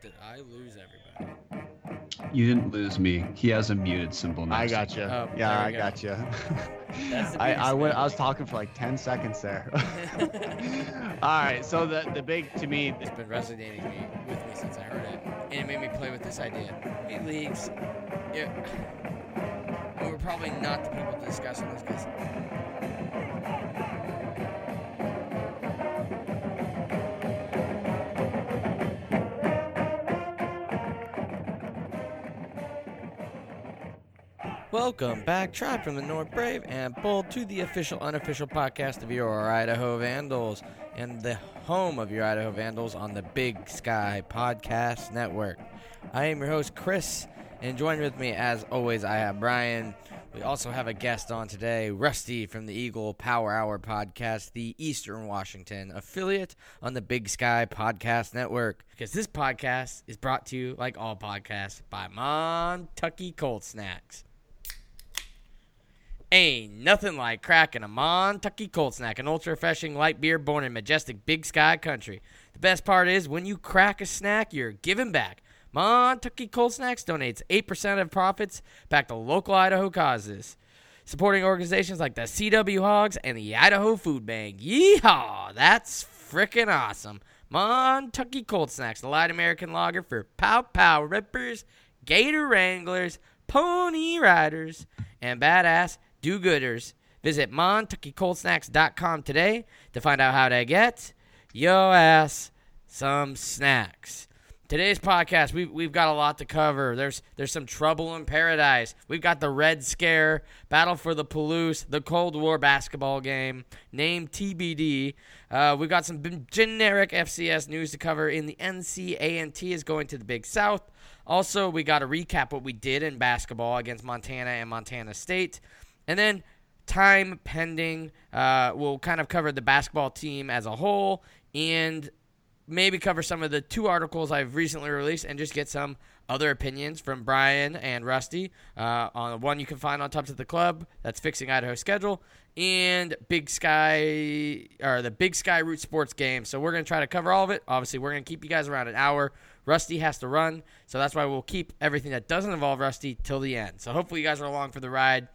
think that I lose everybody. You didn't lose me. He has a muted symbol now. I got you. Oh, yeah, I got you. I was talking for like 10 seconds there. All right. So the big, to me, it's been resonating with me since I heard it, and it made me play with this idea. It leagues. Yeah. We're probably not the people to discuss on this because. Welcome back, Tribe from the North, Brave and Bold, to the official, unofficial podcast of your Idaho Vandals and the home of your Idaho Vandals on the Big Sky Podcast Network. I am your host, Chris, and joined with me, as always, I have Brian. We also have a guest on today, Rusty from the Eagle Power Hour podcast, the Eastern Washington affiliate on the Big Sky Podcast Network. Because this podcast is brought to you, like all podcasts, by Montucky Cold Snacks. Ain't nothing like cracking a Montucky Cold Snack, an ultra-refreshing light beer born in majestic Big Sky country. The best part is when you crack a snack, you're giving back. Montucky Cold Snacks donates 8% of profits back to local Idaho causes, supporting organizations like the CW Hogs and the Idaho Food Bank. Yeehaw! That's freaking awesome. Montucky Cold Snacks, the light American lager for Pow Pow Rippers, Gator Wranglers, Pony Riders, and badass do-gooders. Visit MontuckyColdSnacks.com today to find out how to get your ass some snacks. Today's podcast, we've got a lot to cover. There's some trouble in paradise. We've got the Red Scare, Battle for the Palouse, the Cold War basketball game, named TBD. We've got some generic FCS news to cover in the NC A&T is going to the Big South. Also, we got to recap what we did in basketball against Montana and Montana State. And then, time pending, we'll kind of cover the basketball team as a whole and maybe cover some of the two articles I've recently released and just get some other opinions from Brian and Rusty on one you can find on Tubs at the Club, that's Fixing Idaho's Schedule, and Big Sky, or the Big Sky Root Sports game. So we're going to try to cover all of it. Obviously, we're going to keep you guys around an hour. Rusty has to run, so that's why we'll keep everything that doesn't involve Rusty till the end. So hopefully you guys are along for the ride.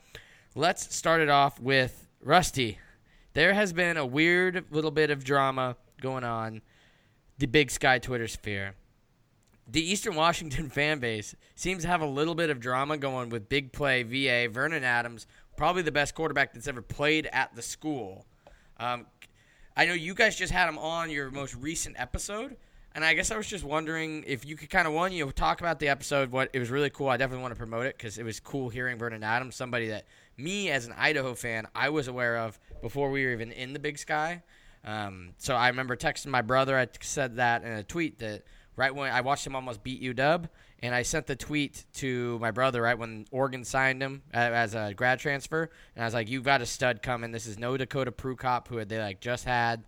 Let's start it off with Rusty. There has been a weird little bit of drama going on the Big Sky Twitter sphere. The Eastern Washington fan base seems to have a little bit of drama going with big play VA Vernon Adams, probably the best quarterback that's ever played at the school. I know you guys just had him on your most recent episode, and I guess I was just wondering if you could kind of, one, you know, talk about the episode. What it was really cool. I definitely want to promote it because it was cool hearing Vernon Adams, somebody that me as an Idaho fan, I was aware of before we were even in the Big Sky. So I remember texting my brother. I said that in a tweet that right when I watched him almost beat UW, and I sent the tweet to my brother right when Oregon signed him as a grad transfer, and I was like, "You've got a stud coming. This is no Dakota Prukop, who they like just had.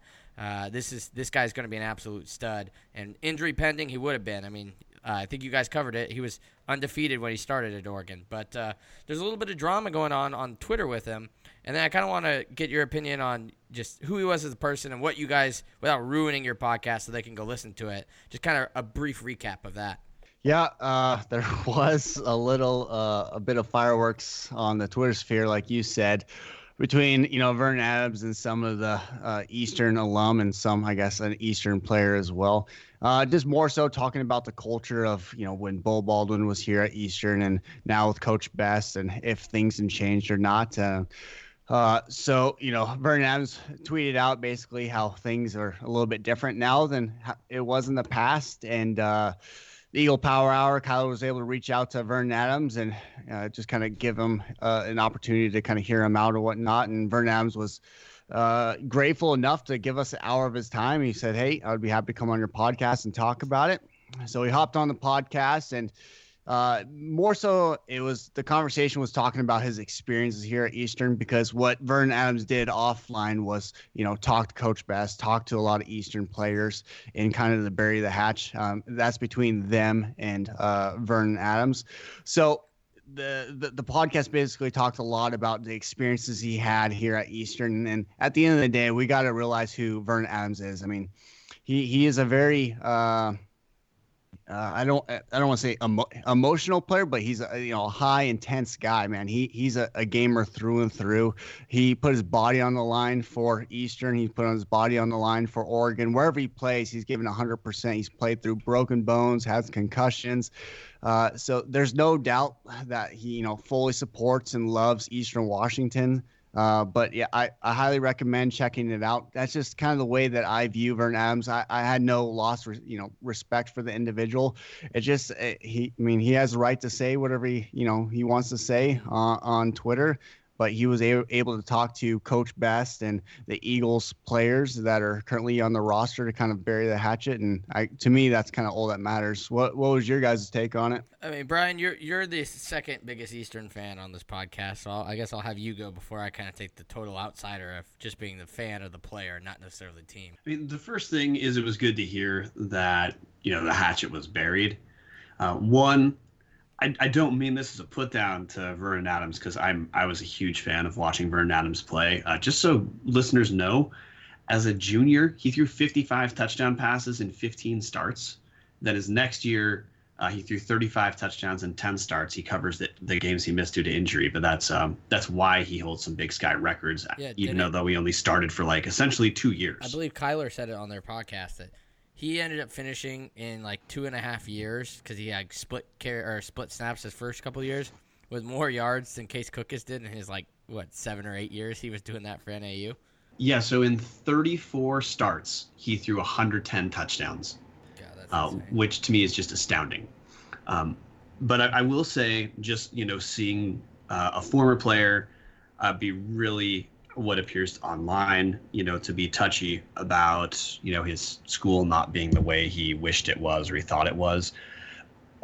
This guy's going to be an absolute stud." And injury pending, he would have been. I mean, I think you guys covered it. He was undefeated when he started at Oregon. But there's a little bit of drama going on Twitter with him. And then I kind of want to get your opinion on just who he was as a person and what you guys, without ruining your podcast so they can go listen to it, just kind of a brief recap of that. Yeah, there was a bit of fireworks on the Twitter sphere, like you said, between, you know, Vernon Adams and some of the Eastern alum and some, I guess, an Eastern player as well. Just more so talking about the culture of, you know, when Beau Baldwin was here at Eastern and now with Coach Best and if things have changed or not. So, you know, Vernon Adams tweeted out basically how things are a little bit different now than it was in the past. And the Eagle Power Hour, Kyler was able to reach out to Vernon Adams and just kind of give him an opportunity to kind of hear him out or whatnot. And Vernon Adams was grateful enough to give us an hour of his time. He said, "Hey, I would be happy to come on your podcast and talk about it." So he hopped on the podcast, and more so it was the conversation was talking about his experiences here at Eastern, because what Vernon Adams did offline was, you know, talk to Coach Best, talk to a lot of Eastern players, and kind of the bury the hatch. That's between them and Vernon Adams. So the podcast basically talked a lot about the experiences he had here at Eastern. And at the end of the day, we got to realize who Vernon Adams is. I mean, he is a very I don't want to say emotional player, but he's a, a high intense guy, man. He's a gamer through and through. He put his body on the line for Eastern. He put his body on the line for Oregon. Wherever he plays, he's given 100%. He's played through broken bones, has concussions. So there's no doubt that he, fully supports and loves Eastern Washington. But yeah, I highly recommend checking it out. That's just kind of the way that I view Vernon Adams. I had no loss, respect for the individual. It just, he has the right to say whatever he wants to say on Twitter, but he was able to talk to Coach Best and the Eagles players that are currently on the roster to kind of bury the hatchet. And to me, that's kind of all that matters. What was your guys' take on it? I mean, Brian, you're the second biggest Eastern fan on this podcast, so I guess I'll have you go before I kind of take the total outsider of just being the fan of the player, not necessarily the team. I mean, the first thing is it was good to hear that, the hatchet was buried. One, I don't mean this as a put down to Vernon Adams, because I was a huge fan of watching Vernon Adams play. Just so listeners know, as a junior, he threw 55 touchdown passes in 15 starts. Then his next year, he threw 35 touchdowns in 10 starts. He covers the games he missed due to injury, but that's why he holds some Big Sky records, even though he only started for essentially 2 years. I believe Kyler said it on their podcast that he ended up finishing in 2.5 years because he had split snaps his first couple of years with more yards than Case Cookus did in his 7 or 8 years he was doing that for NAU. Yeah, so in 34 starts, he threw 110 touchdowns, God, that's which to me is just astounding. But I will say, just seeing a former player be really, what appears online, to be touchy about, his school not being the way he wished it was or he thought it was.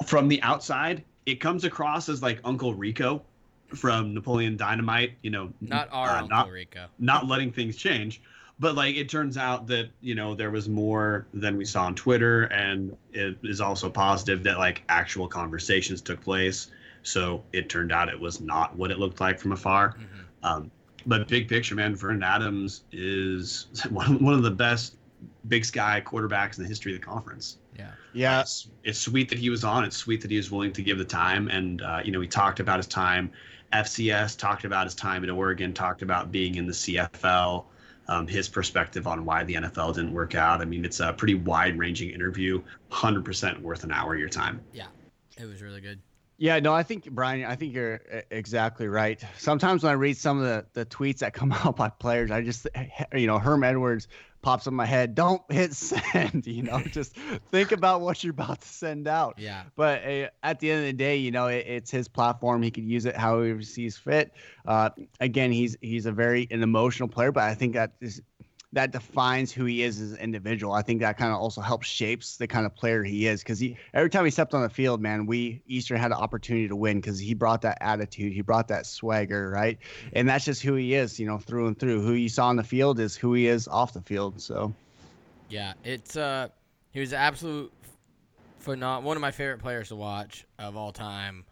From the outside, it comes across as Uncle Rico from Napoleon Dynamite, Not our Uncle Rico. Not letting things change. But, it turns out that, there was more than we saw on Twitter, and it is also positive that, actual conversations took place. So it turned out it was not what it looked like from afar. Mm-hmm. But big picture, man, Vernon Adams is one of the best Big Sky quarterbacks in the history of the conference. Yeah. Yeah. It's sweet that he was on. It's sweet that he was willing to give the time. And, he talked about his time FCS, talked about his time at Oregon, talked about being in the CFL, his perspective on why the NFL didn't work out. I mean, it's a pretty wide-ranging interview, 100% worth an hour of your time. Yeah, it was really good. Yeah, no, I think, Brian, you're exactly right. Sometimes when I read some of the tweets that come out by players, I just, Herm Edwards pops in my head, don't hit send, just think about what you're about to send out. Yeah. But at the end of the day, it's his platform. He could use it however he sees fit. Again, he's a very an emotional player, but I think that defines who he is as an individual. I think that kind of also helps shapes the kind of player he is, because every time he stepped on the field, man, Eastern had an opportunity to win because he brought that attitude. He brought that swagger, right? And that's just who he is, through and through. Who you saw on the field is who he is off the field. So, yeah, it's he was absolute phenomenal, one of my favorite players to watch of all time.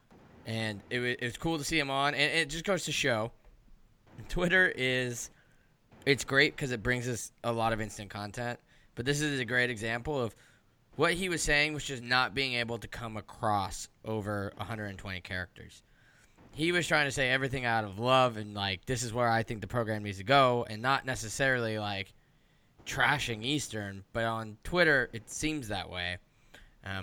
And it was cool to see him on. And it just goes to show Twitter is – it's great because it brings us a lot of instant content, but this is a great example of what he was saying was just not being able to come across over 120 characters. He was trying to say everything out of love and, this is where I think the program needs to go, and not necessarily, trashing Eastern, but on Twitter it seems that way.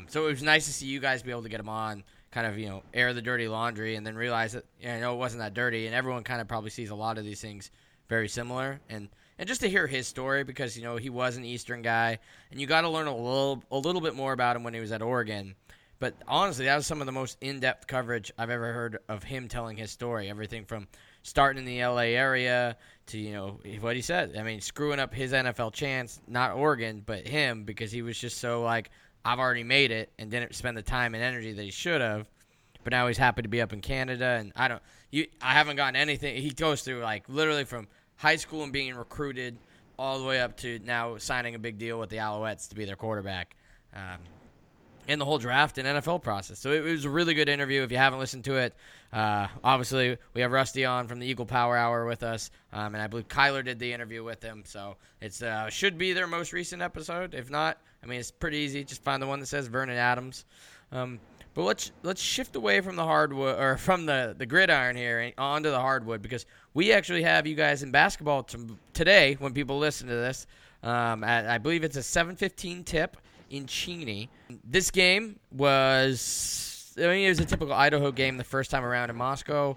So it was nice to see you guys be able to get him on, kind of, air the dirty laundry, and then realize that, it wasn't that dirty, and everyone kind of probably sees a lot of these things very similar, and just to hear his story, because he was an Eastern guy, and you got to learn a little bit more about him when he was at Oregon. But honestly, that was some of the most in-depth coverage I've ever heard of him telling his story. Everything from starting in the LA area to what he said. I mean, screwing up his NFL chance, not Oregon, but him, because he was just so I've already made it, and didn't spend the time and energy that he should have. But now he's happy to be up in Canada, and I haven't gotten anything. He goes through literally from high school and being recruited all the way up to now signing a big deal with the Alouettes to be their quarterback, and the whole draft and NFL process. So it was a really good interview. If you haven't listened to it, obviously we have Rusty on from the Eagle Power Hour with us, and I believe Kyler did the interview with him. So it should be their most recent episode. If not, I mean, it's pretty easy. Just find the one that says Vernon Adams. But let's shift away from the hardwood or from the gridiron here and onto the hardwood, because we actually have you guys in basketball today when people listen to this. I believe it's a 7:15 tip in Cheney. This game was, I mean, it was a typical Idaho game the first time around in Moscow.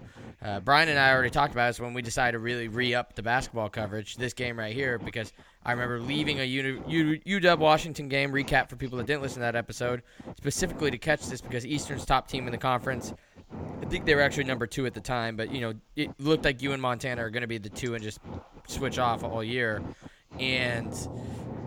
Brian and I already talked about this when we decided to really re-up the basketball coverage, this game right here, because I remember leaving a UW Washington game recap for people that didn't listen to that episode specifically to catch this, because Eastern's top team in the conference, I think they were actually number 2 at the time, but you know, it looked like you and Montana are going to be the 2 and just switch off all year. And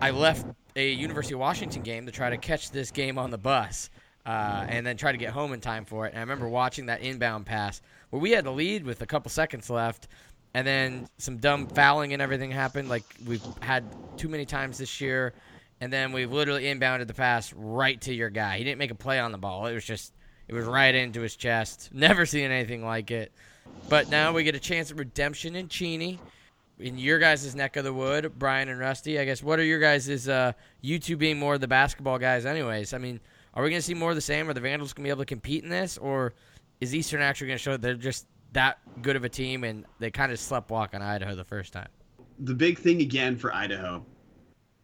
I left a University of Washington game to try to catch this game on the bus and then try to get home in time for it. And I remember watching that inbound pass where we had the lead with a couple seconds left, and then some dumb fouling and everything happened like we've had too many times this year. And then we literally inbounded the pass right to your guy. He didn't make a play on the ball. It was just, it was right into his chest. Never seen anything like it. But now we get a chance at redemption in Cheney. In your guys' neck of the wood, Brian and Rusty, I guess, what are your guys' you two being more of the basketball guys anyways? I mean, are we going to see more of the same? Are the Vandals going to be able to compete in this? Or is Eastern actually going to show that they're just that good of a team and they kind of sleptwalk on Idaho the first time? The big thing again for Idaho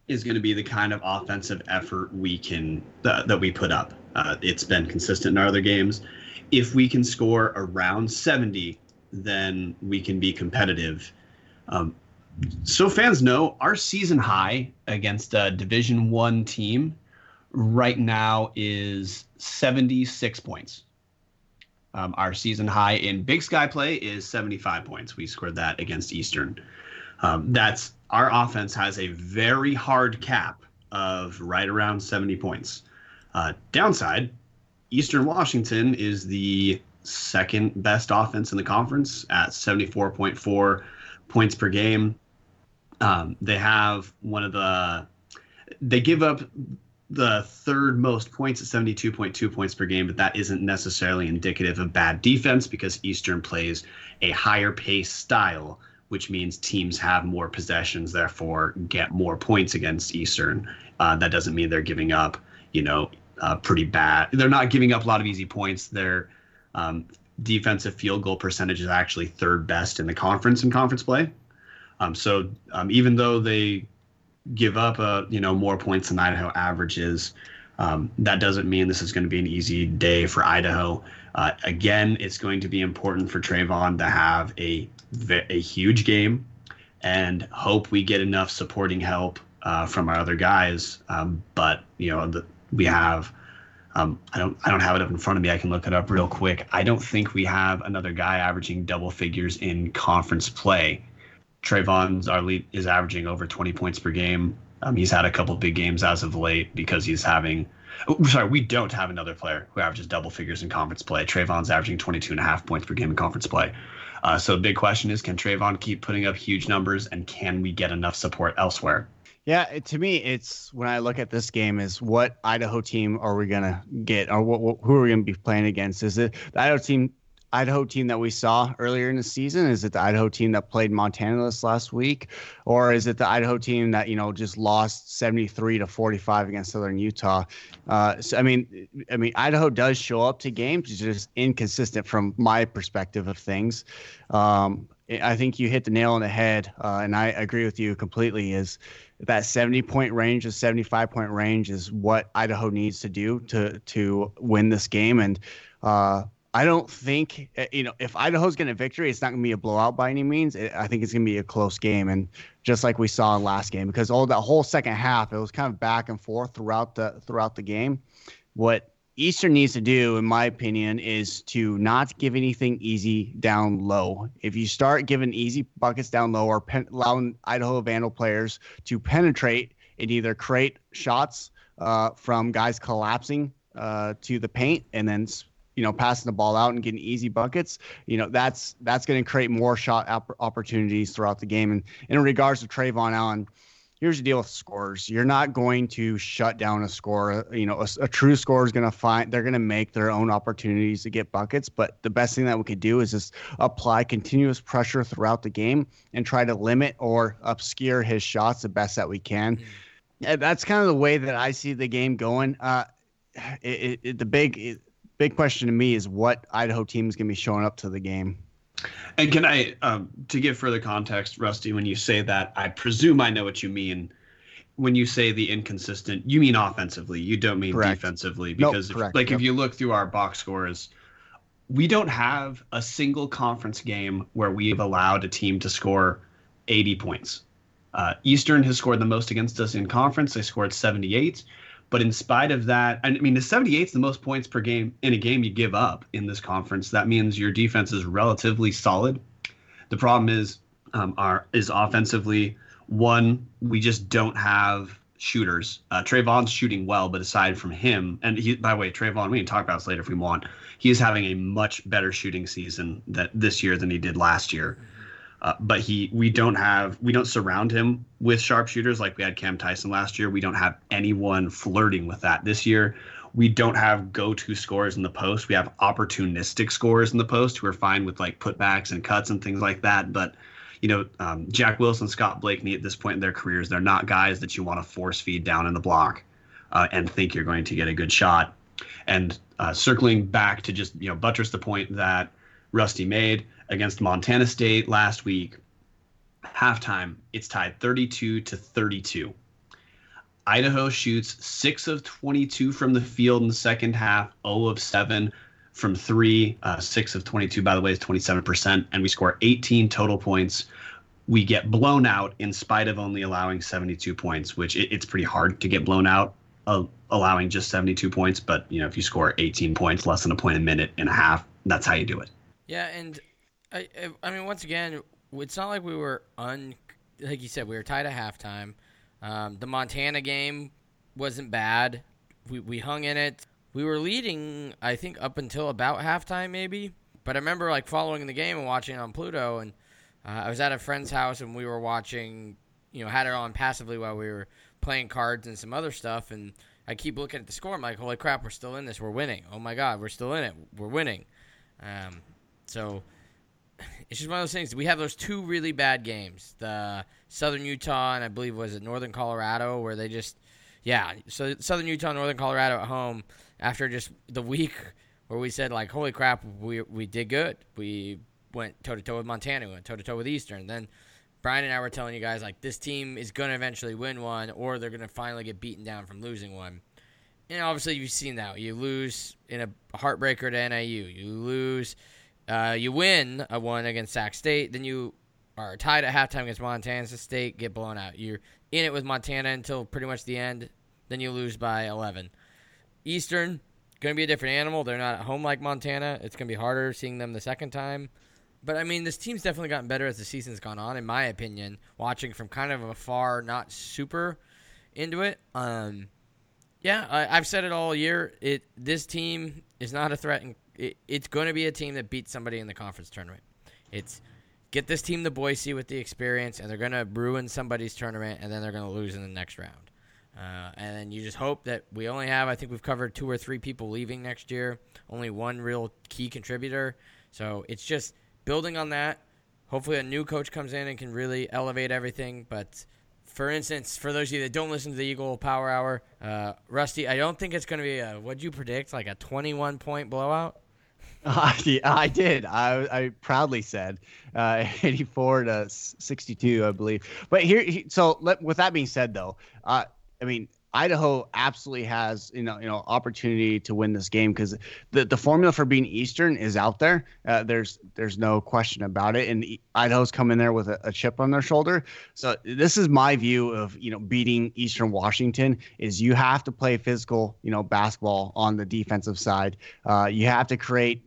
is going to be the kind of offensive effort we can that we put up. It's been consistent in our other games. If we can score around 70, then we can be competitive. So fans know our season high against a Division I team right now is 76 points. Our season high in Big Sky play is 75 points. We scored that against Eastern. That's our offense has a very hard cap of right around 70 points. Downside, Eastern Washington is the second best offense in the conference at 74.4 points per game. They have they give up the third most points at 72.2 points per game, but that isn't necessarily indicative of bad defense because Eastern plays a higher pace style, which means teams have more possessions, therefore get more points against Eastern. That doesn't mean they're giving up, pretty bad. They're not giving up a lot of easy points. They're, defensive field goal percentage is actually third best in the conference in conference play. So even though they give up more points than Idaho averages, that doesn't mean this is going to be an easy day for Idaho. Again, it's going to be important for Trayvon to have a huge game and hope we get enough supporting help from our other guys. We have. I don't have it up in front of me. I can look it up real quick. I don't think we have another guy averaging double figures in conference play. Trayvon's our lead is averaging over 20 points per game. He's had a couple big games as of late because we don't have another player who averages double figures in conference play. Trayvon's averaging 22.5 points per game in conference play. So the big question is, can Trayvon keep putting up huge numbers, and can we get enough support elsewhere? Yeah, to me, it's when I look at this game is what Idaho team are we going to get, or who are we going to be playing against? Is it the Idaho team that we saw earlier in the season? Is it the Idaho team that played Montana this last week? Or is it the Idaho team that, just lost 73-45 against Southern Utah? So Idaho does show up to games. It's just inconsistent from my perspective of things. I think you hit the nail on the head, and I agree with you completely, is that 70-point range, a 75-point range is what Idaho needs to do to win this game. And I don't think, if Idaho's getting a victory, it's not going to be a blowout by any means. I think it's going to be a close game. And just like we saw in last game, because that whole second half, it was kind of back and forth throughout the game. What Eastern needs to do, in my opinion, is to not give anything easy down low. If you start giving easy buckets down low or allowing Idaho Vandal players to penetrate and either create shots from guys collapsing to the paint and then passing the ball out and getting easy buckets, that's going to create more shot opportunities throughout the game. And in regards to Trayvon Allen, here's the deal with scorers. You're not going to shut down a scorer. A true scorer is going to they're going to make their own opportunities to get buckets. But the best thing that we could do is just apply continuous pressure throughout the game and try to limit or obscure his shots the best that we can. Yeah, that's kind of the way that I see the game going. The big question to me is what Idaho team is going to be showing up to the game. And can I, to give further context, Rusty, when you say that, I presume I know what you mean. When you say the inconsistent, you mean offensively. You don't mean correct. Defensively. Because if you look through our box scores, we don't have a single conference game where we've allowed a team to score 80 points. Eastern has scored the most against us in conference. They scored 78. But in spite of that, I mean, the 78 is the most points per game in a game you give up in this conference. That means your defense is relatively solid. The problem is offensively, one, we just don't have shooters. Trayvon's shooting well, but aside from him, and he, by the way, Trayvon, we can talk about this later if we want. He is having a much better shooting season this year than he did last year. But we don't surround him with sharpshooters like we had Cam Tyson last year. We don't have anyone flirting with that this year. We don't have go-to scorers in the post. We have opportunistic scorers in the post who are fine with like putbacks and cuts and things like that. But you know, Jack Wilson, Scott Blakeney at this point in their careers, they're not guys that you want to force feed down in the block and think you're going to get a good shot. And circling back to just buttress the point that Rusty made. Against Montana State last week, halftime, it's tied 32-32. Idaho shoots 6 of 22 from the field in the second half, 0 of 7 from 3. 6 of 22, by the way, is 27%, and we score 18 total points. We get blown out in spite of only allowing 72 points, which it's pretty hard to get blown out allowing just 72 points. But, if you score 18 points, less than a point a minute and a half, that's how you do it. Yeah, and I mean, once again, it's not like we were like you said, we were tied at halftime. The Montana game wasn't bad. We hung in it. We were leading, I think, up until about halftime, maybe. But I remember like following the game and watching it on Pluto, and I was at a friend's house and we were watching. Had it on passively while we were playing cards and some other stuff. And I keep looking at the score. I'm like, holy crap, we're still in this. We're winning. Oh my God, we're still in it. We're winning. So. It's just one of those things. We have those two really bad games, the Southern Utah and I believe was it Northern Colorado, where they just, So Southern Utah, Northern Colorado at home after just the week where we said like, holy crap, we did good. We went toe to toe with Montana, we went toe to toe with Eastern. Then Brian and I were telling you guys like this team is going to eventually win one, or they're going to finally get beaten down from losing one. And obviously you've seen that. You lose in a heartbreaker to NAU. You lose. You win a one against Sac State, then you are tied at halftime against Montana State, get blown out. You're in it with Montana until pretty much the end, then you lose by 11. Eastern, going to be a different animal. They're not at home like Montana. It's going to be harder seeing them the second time. But, I mean, this team's definitely gotten better as the season's gone on, in my opinion, watching from kind of afar, not super into it. I've said it all year. This team is not a threat in it's going to be a team that beats somebody in the conference tournament. It's get this team to Boise with the experience, and they're going to ruin somebody's tournament, and then they're going to lose in the next round. And then you just hope that we only have, I think we've covered 2 or 3 people leaving next year, only one real key contributor. So it's just building on that. Hopefully a new coach comes in and can really elevate everything. But, for instance, for those of you that don't listen to the Eagle Power Hour, Rusty, I don't think it's going to be what'd you predict, like a 21-point blowout? I did. I proudly said 84-62, I believe. But with that being said, though, I mean, Idaho absolutely has opportunity to win this game because the formula for being Eastern is out there. There's no question about it. And Idaho's come in there with a chip on their shoulder. So this is my view of beating Eastern Washington is you have to play physical basketball on the defensive side. You have to create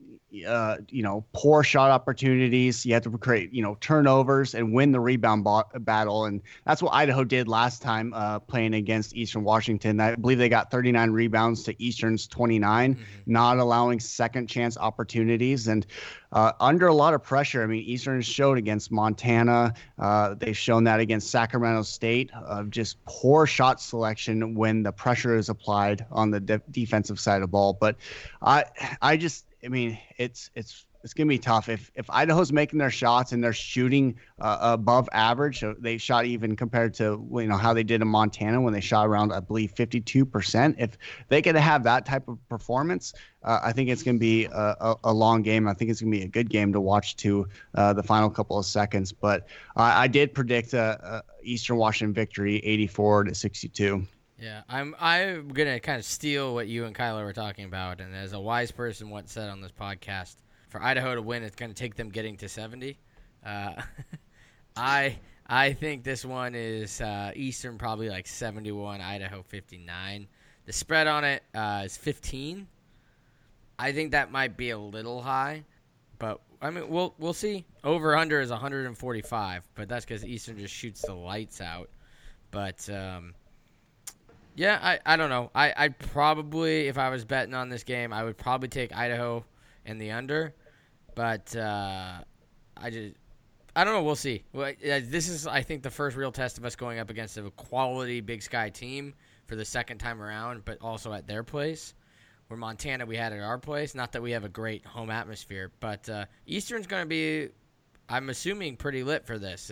poor shot opportunities. You have to create, turnovers and win the rebound battle. And that's what Idaho did last time playing against Eastern Washington. I believe they got 39 rebounds to Eastern's 29, not allowing second chance opportunities. And under a lot of pressure, I mean, Eastern showed against Montana. They've shown that against Sacramento State of just poor shot selection when the pressure is applied on the defensive side of the ball. But I mean, it's It's going to be tough. If Idaho's making their shots and they're shooting above average, so they shot even compared to, you know, how they did in Montana when they shot around, I believe, 52%. If they could have that type of performance, I think it's going to be a long game. I think it's going to be a good game to watch to the final couple of seconds. But I did predict a Eastern Washington victory, 84-62. Yeah, I'm going to kind of steal what you and Kyler were talking about. And as a wise person once said on this podcast, for Idaho to win, it's going to take them getting to 70. I think this one is Eastern probably like 71, Idaho 59. The spread on it is 15. I think that might be a little high, but I mean we'll see. Over under is 145, but that's because Eastern just shoots the lights out. But yeah, I don't know. I'd probably, if I was betting on this game, I would probably take Idaho and the under, but I don't know. We'll see. This is, I think, the first real test of us going up against a quality Big Sky team for the second time around, but also at their place. Where Montana, we had at our place. Not that we have a great home atmosphere, but Eastern's going to be, I'm assuming, pretty lit for this.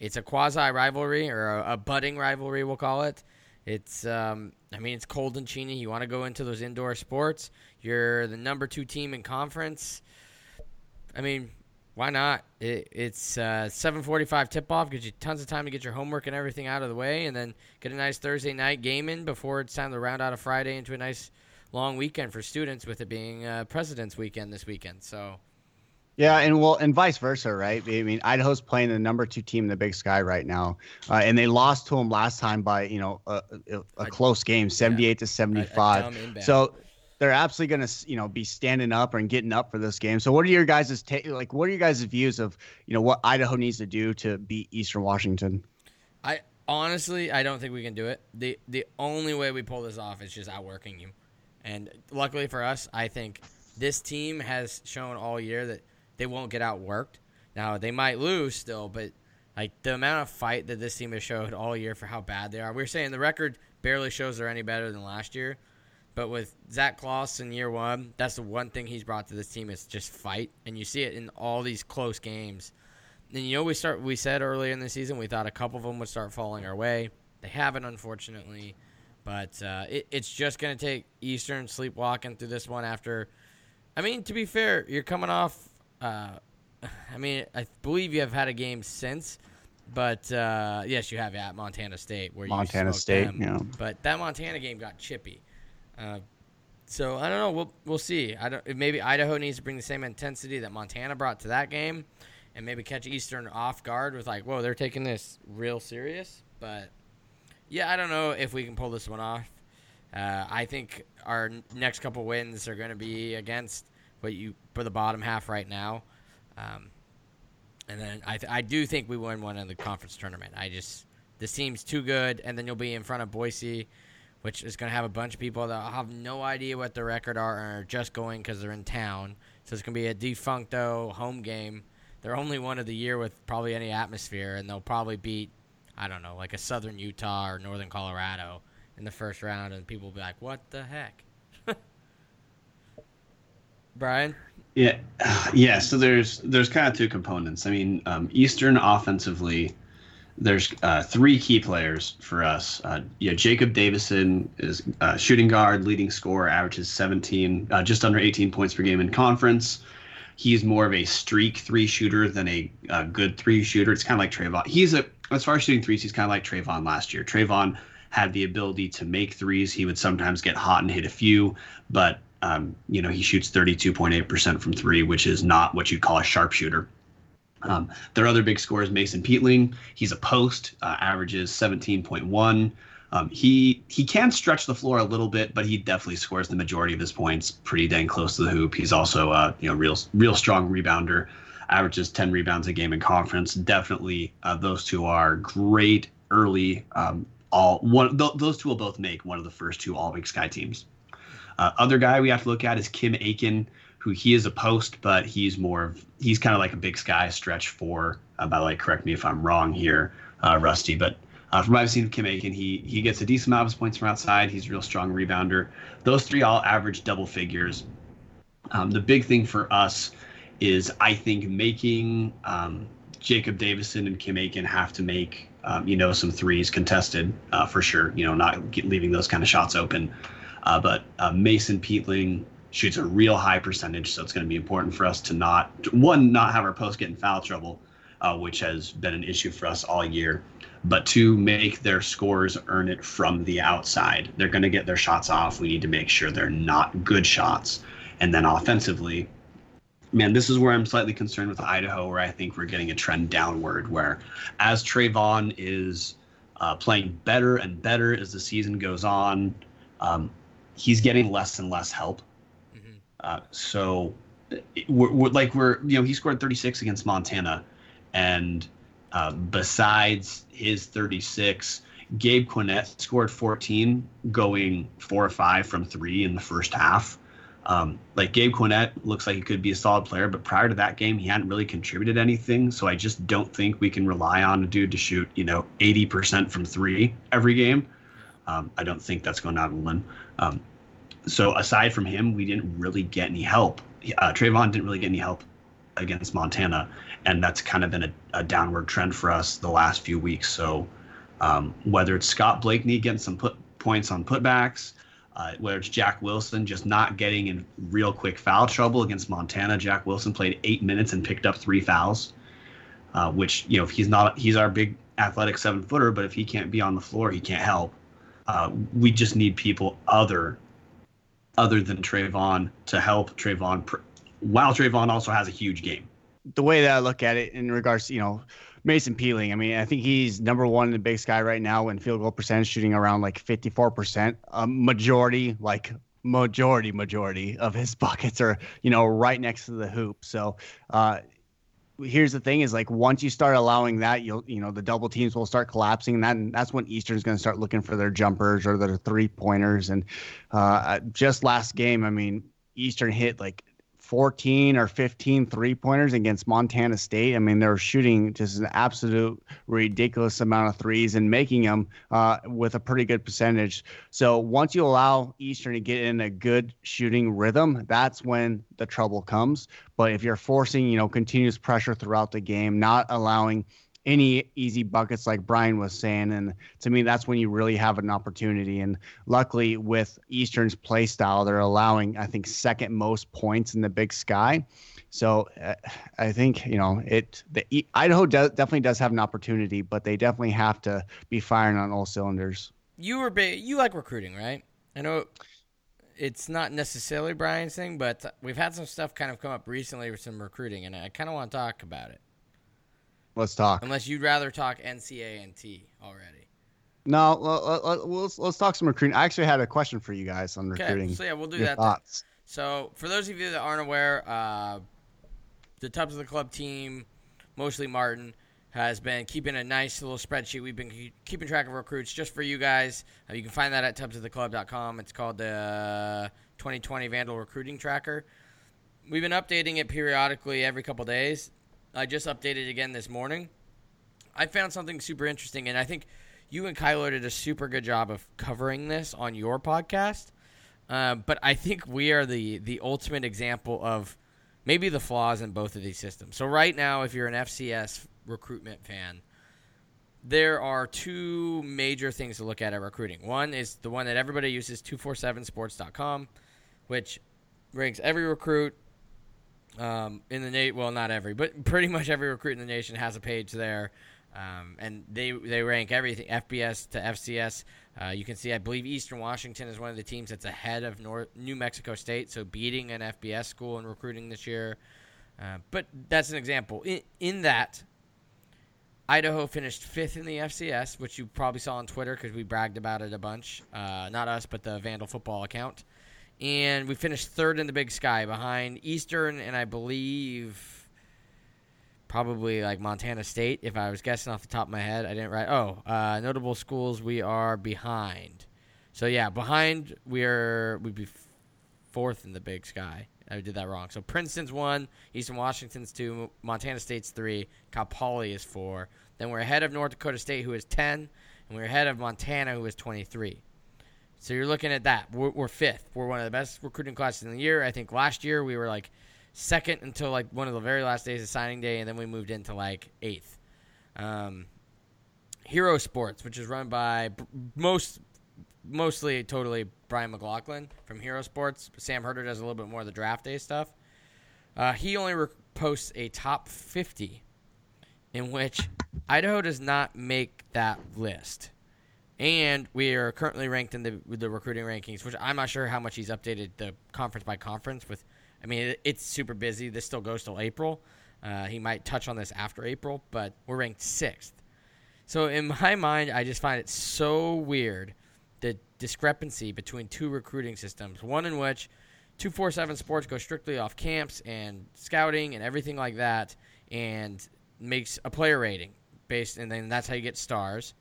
It's a quasi-rivalry or a budding rivalry, we'll call it. It's, I mean, it's cold and chilly. You want to go into those indoor sports. You're the number 2 team in conference. I mean, why not? It's 7:45 tip-off. Gives you tons of time to get your homework and everything out of the way, and then get a nice Thursday night game in before it's time to round out a Friday into a nice long weekend for students, with it being President's Weekend this weekend. So. Yeah, and vice versa, right? I mean, Idaho's playing the number 2 team in the Big Sky right now, and they lost to them last time by, you know, a close game, 78-75. So they're absolutely going to, you know, be standing up and getting up for this game. So what are your guys' what are your guys' views of, you know, what Idaho needs to do to beat Eastern Washington? I honestly, I don't think we can do it. The only way we pull this off is just outworking you, and luckily for us, I think this team has shown all year that they won't get outworked. Now, they might lose still, but like the amount of fight that this team has showed all year for how bad they are. We were saying the record barely shows they're any better than last year, but with Zach Kloss in year one, that's the one thing he's brought to this team is just fight, and you see it in all these close games. And you know, we said earlier in the season we thought a couple of them would start falling our way. They haven't, unfortunately, but it's just going to take Eastern sleepwalking through this one after. I mean, to be fair, you're coming off I mean, I believe you have had a game since, but yes, you have at Montana State where Montana State, yeah. But that Montana game got chippy, so I don't know. We'll see. Maybe Idaho needs to bring the same intensity that Montana brought to that game, and maybe catch Eastern off guard with like, whoa, they're taking this real serious. But yeah, I don't know if we can pull this one off. I think our next couple wins are going to be against. But you for the bottom half right now, and then I do think we win one in the conference tournament. This team's too good, and then you'll be in front of Boise, which is going to have a bunch of people that have no idea what their record are and are just going because they're in town. So it's going to be a defuncto home game. They're only one of the year with probably any atmosphere, and they'll probably beat, I don't know, like a Southern Utah or Northern Colorado in the first round, and people will be like, "What the heck?" Brian? Yeah. So there's kind of two components. I mean, Eastern offensively, there's 3 key players for us. Jacob Davison is shooting guard, leading scorer, averages 17, just under 18 points per game in conference. He's more of a streak 3 shooter than a good 3 shooter. It's kind of like Trayvon. As far as shooting 3s, he's kind of like Trayvon last year. Trayvon had the ability to make 3s. He would sometimes get hot and hit a few, but you know, he shoots 32.8% from 3, which is not what you'd call a sharpshooter. Their other big scorer is Mason Peatling. He's a post, averages 17.1. He can stretch the floor a little bit, but he definitely scores the majority of his points pretty dang close to the hoop. He's also real strong rebounder, averages 10 rebounds a game in conference. Definitely, those two are great early. Those two will both make one of the first 2 All Big Sky teams. Other guy we have to look at is Kim Aiken, who he is a post, but he's kind of like a Big Sky stretch 4. By the way, correct me if I'm wrong here, Rusty, but from what I've seen of Kim Aiken, he gets a decent amount of his points from outside. He's a real strong rebounder. Those 3 all average double figures. The big thing for us is, I think, making Jacob Davison and Kim Aiken have to make, some threes contested for sure, not leaving those kind of shots open. But Mason Peatling shoots a real high percentage, so it's going to be important for us to not have our post get in foul trouble, which has been an issue for us all year, but to make their scores earn it from the outside. They're going to get their shots off. We need to make sure they're not good shots. And then offensively, man, this is where I'm slightly concerned with Idaho, where I think we're getting a trend downward, where as Trayvon is playing better and better as the season goes on, he's getting less and less help. Mm-hmm. So he scored 36 against Montana, and besides his 36, Gabe Quinnett scored 14, going 4 or 5 from 3 in the first half. Gabe Quinnett looks like he could be a solid player, but prior to that game, he hadn't really contributed anything. So I just don't think we can rely on a dude to shoot, 80% from 3 every game. I don't think that's going out of one. So aside from him, we didn't really get any help. Trayvon didn't really get any help against Montana, and that's kind of been a downward trend for us the last few weeks. So whether it's Scott Blakeney getting some points on putbacks, whether it's Jack Wilson just not getting in real quick foul trouble against Montana. Jack Wilson played 8 minutes and picked up 3 fouls, which, if he's our big athletic 7-footer, but if he can't be on the floor, he can't help. We just need people other than Trayvon to help Trayvon, while Trayvon also has a huge game. The way that I look at it in regards to, Mason Peatling, I think he's number one in the Big Sky right now in field goal percentage, shooting around 54%. Majority of his buckets are, right next to the hoop. So here's the thing is, once you start allowing that, the double teams will start collapsing. And that's when Eastern's going to start looking for their jumpers or their 3-pointers. And just last game, Eastern hit 14 or 15 3-pointers against Montana State. They were shooting just an absolute ridiculous amount of threes and making them with a pretty good percentage. So once you allow Eastern to get in a good shooting rhythm, that's when the trouble comes. But if you're forcing, continuous pressure throughout the game, not allowing any easy buckets like Brian was saying. And to me, that's when you really have an opportunity. And luckily with Eastern's play style, they're allowing, I think, second most points in the Big Sky. So I think, Idaho definitely does have an opportunity, but they definitely have to be firing on all cylinders. You like recruiting, right? I know it's not necessarily Brian's thing, but we've had some stuff kind of come up recently with some recruiting, and I kind of want to talk about it. Let's talk. Unless you'd rather talk NC A&T already. No, let's talk some recruiting. I actually had a question for you guys on recruiting. Okay, so we'll do that. Thoughts. So for those of you that aren't aware, the Tubs of the Club team, mostly Martin, has been keeping a nice little spreadsheet. We've been keeping track of recruits just for you guys. You can find that at tubsoftheclub.com. It's called the 2020 Vandal Recruiting Tracker. We've been updating it periodically every couple days. I just updated again this morning. I found something super interesting, and I think you and Kyler did a super good job of covering this on your podcast. But I think we are the ultimate example of maybe the flaws in both of these systems. So right now, if you're an FCS recruitment fan, there are two major things to look at recruiting. One is the one that everybody uses, 247sports.com, which ranks every recruit. Not every, but pretty much every recruit in the nation has a page there, and they rank everything FBS to FCS. You can see, I believe Eastern Washington is one of the teams that's ahead of New Mexico State, so beating an FBS school in recruiting this year. But that's an example. In that, Idaho finished 5th in the FCS, which you probably saw on Twitter because we bragged about it a bunch. Not us, but the Vandal football account. And we finished 3rd in the Big Sky behind Eastern and I believe probably Montana State, if I was guessing off the top of my head. I didn't write. Notable schools we are behind. So, yeah, behind we'd be 4th in the Big Sky. I did that wrong. So Princeton's 1, Eastern Washington's 2, Montana State's 3, Cal Poly is 4. Then we're ahead of North Dakota State, who is 10, and we're ahead of Montana, who is 23. So you're looking at that. We're 5th. We're one of the best recruiting classes in the year. I think last year we were second until like one of the very last days of signing day, and then we moved into like eighth. Hero Sports, which is run by mostly Brian McLaughlin from Hero Sports. Sam Herter does a little bit more of the draft day stuff. He only posts a top 50, in which Idaho does not make that list. And we are currently ranked in the recruiting rankings, which I'm not sure how much he's updated the conference by conference with. I mean, it's super busy. This still goes till April. He might touch on this after April, but we're ranked 6th. So in my mind, I just find it so weird, the discrepancy between two recruiting systems, one in which 247 Sports goes strictly off camps and scouting and everything like that and makes a player rating based, and then that's how you get stars.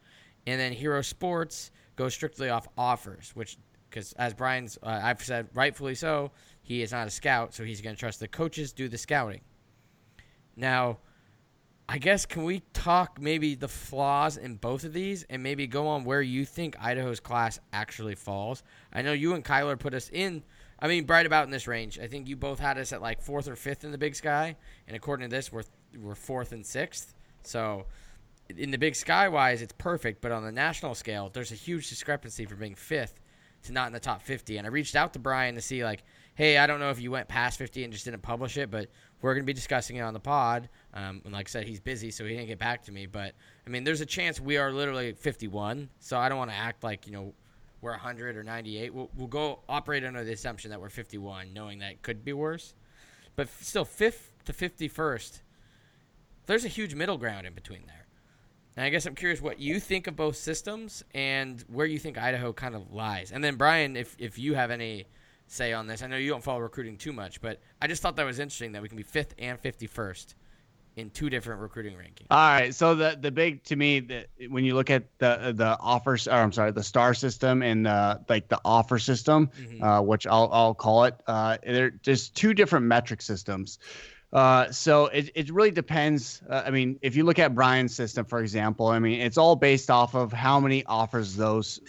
And then Hero Sports goes strictly off offers, which, because as Brian's, I've said, rightfully so, he is not a scout, so he's going to trust the coaches do the scouting. Now, I guess can we talk maybe the flaws in both of these and maybe go on where you think Idaho's class actually falls? I know you and Kyler put us in, I mean, right about in this range. I think you both had us at like 4th or 5th in the Big Sky, and according to this, we're 4th and 6th. So in the Big Sky-wise, it's perfect, but on the national scale, there's a huge discrepancy from being 5th to not in the top 50. And I reached out to Brian to see, like, hey, I don't know if you went past 50 and just didn't publish it, but we're going to be discussing it on the pod. And like I said, he's busy, so he didn't get back to me. But, I mean, there's a chance we are literally 51, so I don't want to act like, you know, we're 100 or 98. We'll go operate under the assumption that we're 51, knowing that it could be worse. But still, 5th to 51st, there's a huge middle ground in between there. And I guess I'm curious what you think of both systems and where you think Idaho kind of lies. And then, Brian, if you have any say on this, I know you don't follow recruiting too much, but I just thought that was interesting that we can be 5th and 51st in two different recruiting rankings. All right, so the big, to me, when you look at the offers, or I'm sorry, the star system and like the offer system, mm-hmm. Which I'll call it, they're just two different metric systems. So it really depends. I mean, if you look at Brian's system, for example, I mean, it's all based off of how many offers those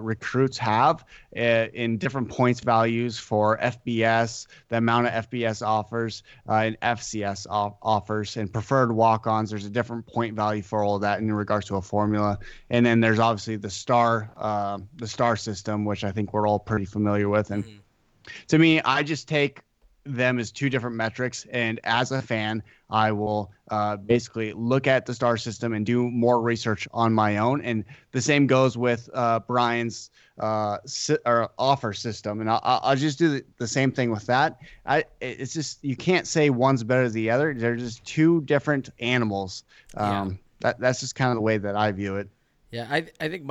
recruits have in different points values for FBS, the amount of FBS offers and FCS offers and preferred walk-ons. There's a different point value for all of that in regards to a formula. And then there's obviously the star system, which I think we're all pretty familiar with. And to me, I just take them as two different metrics, and as a fan, I will basically look at the star system and do more research on my own. And the same goes with Brian's offer system, and I'll just do the same thing with that. It's just, you can't say one's better than the other. They're just two different animals. That's just kind of the way that I view it. Yeah, I think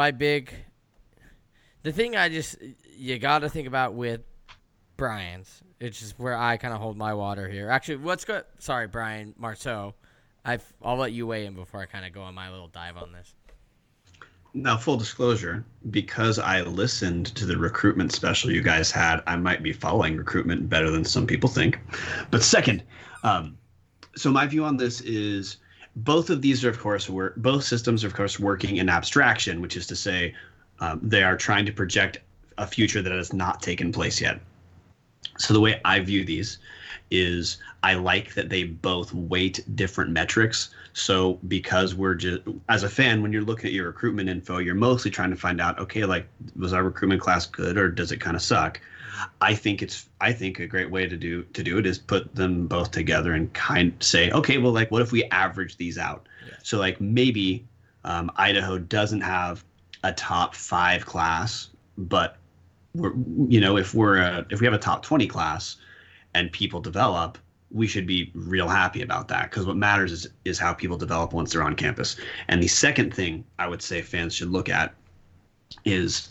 the thing I just, you got to think about with Brian's, it's just where I kind of hold my water here. Actually, let's go. Sorry, Brian Marceau. I'll let you weigh in before I kind of go on my little dive on this. Now, full disclosure, because I listened to the recruitment special you guys had, I might be following recruitment better than some people think. But second, so my view on this is both of these are, of course, both systems are, of course, working in abstraction, which is to say they are trying to project a future that has not taken place yet. So the way I view these is I like that they both weight different metrics. So because we're just, as a fan, when you're looking at your recruitment info, you're mostly trying to find out, okay, like, was our recruitment class good or does it kind of suck? I think a great way to do it is put them both together and kind of say, okay, well, like, what if we average these out? Yeah. So like maybe Idaho doesn't have a top 5 class, but if we have a top 20 class and people develop, we should be real happy about that, because what matters is how people develop once they're on campus. And the second thing I would say fans should look at is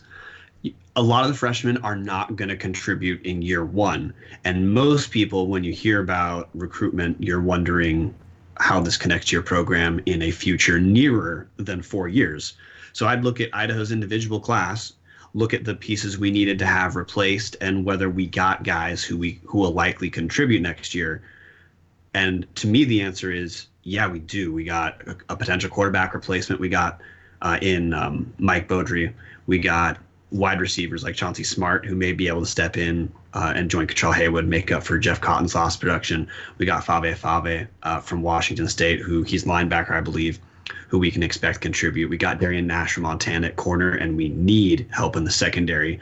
a lot of the freshmen are not going to contribute in year one. And most people, when you hear about recruitment, you're wondering how this connects to your program in a future nearer than 4 years. So I'd look at Idaho's individual class, look at the pieces we needed to have replaced and whether we got guys who will likely contribute next year. And to me, the answer is, yeah, we do. We got a potential quarterback replacement. We got in Mike Beaudry. We got wide receivers like Chauncey Smart, who may be able to step in and join Cottrell Haywood, make up for Jeff Cotton's lost production. We got Fave from Washington State, who he's linebacker, I believe, who we can expect contribute. We got Darian Nash from Montana at corner, and we need help in the secondary.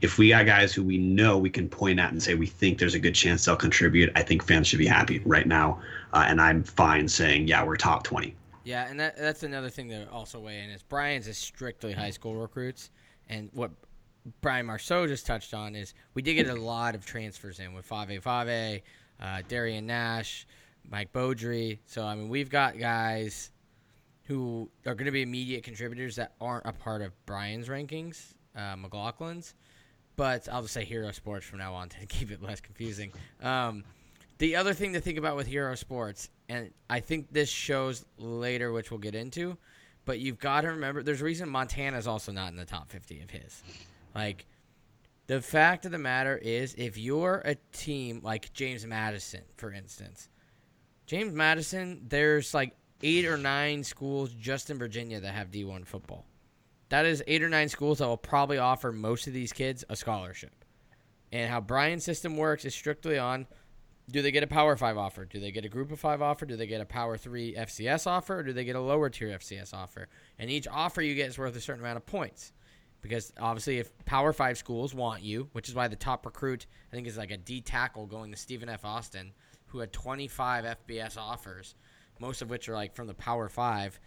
If we got guys who we know we can point at and say we think there's a good chance they'll contribute, I think fans should be happy right now. And I'm fine saying, yeah, we're top 20. Yeah, and that's another thing that also weigh in is Brian's is strictly high school recruits. And what Brian Marceau just touched on is we did get a lot of transfers in with Fave, Darian Nash, Mike Beaudry. So, I mean, we've got guys who are going to be immediate contributors that aren't a part of Brian's rankings, McLaughlin's. But I'll just say Hero Sports from now on to keep it less confusing. The other thing to think about with Hero Sports, and I think this shows later, which we'll get into, but you've got to remember, there's a reason Montana's also not in the top 50 of his. Like, the fact of the matter is, if you're a team like James Madison, for instance, James Madison, there's like 8 or 9 schools just in Virginia that have D1 football. That is 8 or 9 schools that will probably offer most of these kids a scholarship. And how Brian's system works is strictly on, do they get a Power 5 offer? Do they get a Group of 5 offer? Do they get a Power 3 FCS offer? Or do they get a lower tier FCS offer? And each offer you get is worth a certain amount of points. Because obviously if Power 5 schools want you, which is why the top recruit, I think, is like a D tackle going to Stephen F. Austin, who had 25 FBS offers, most of which are like from the Power 5.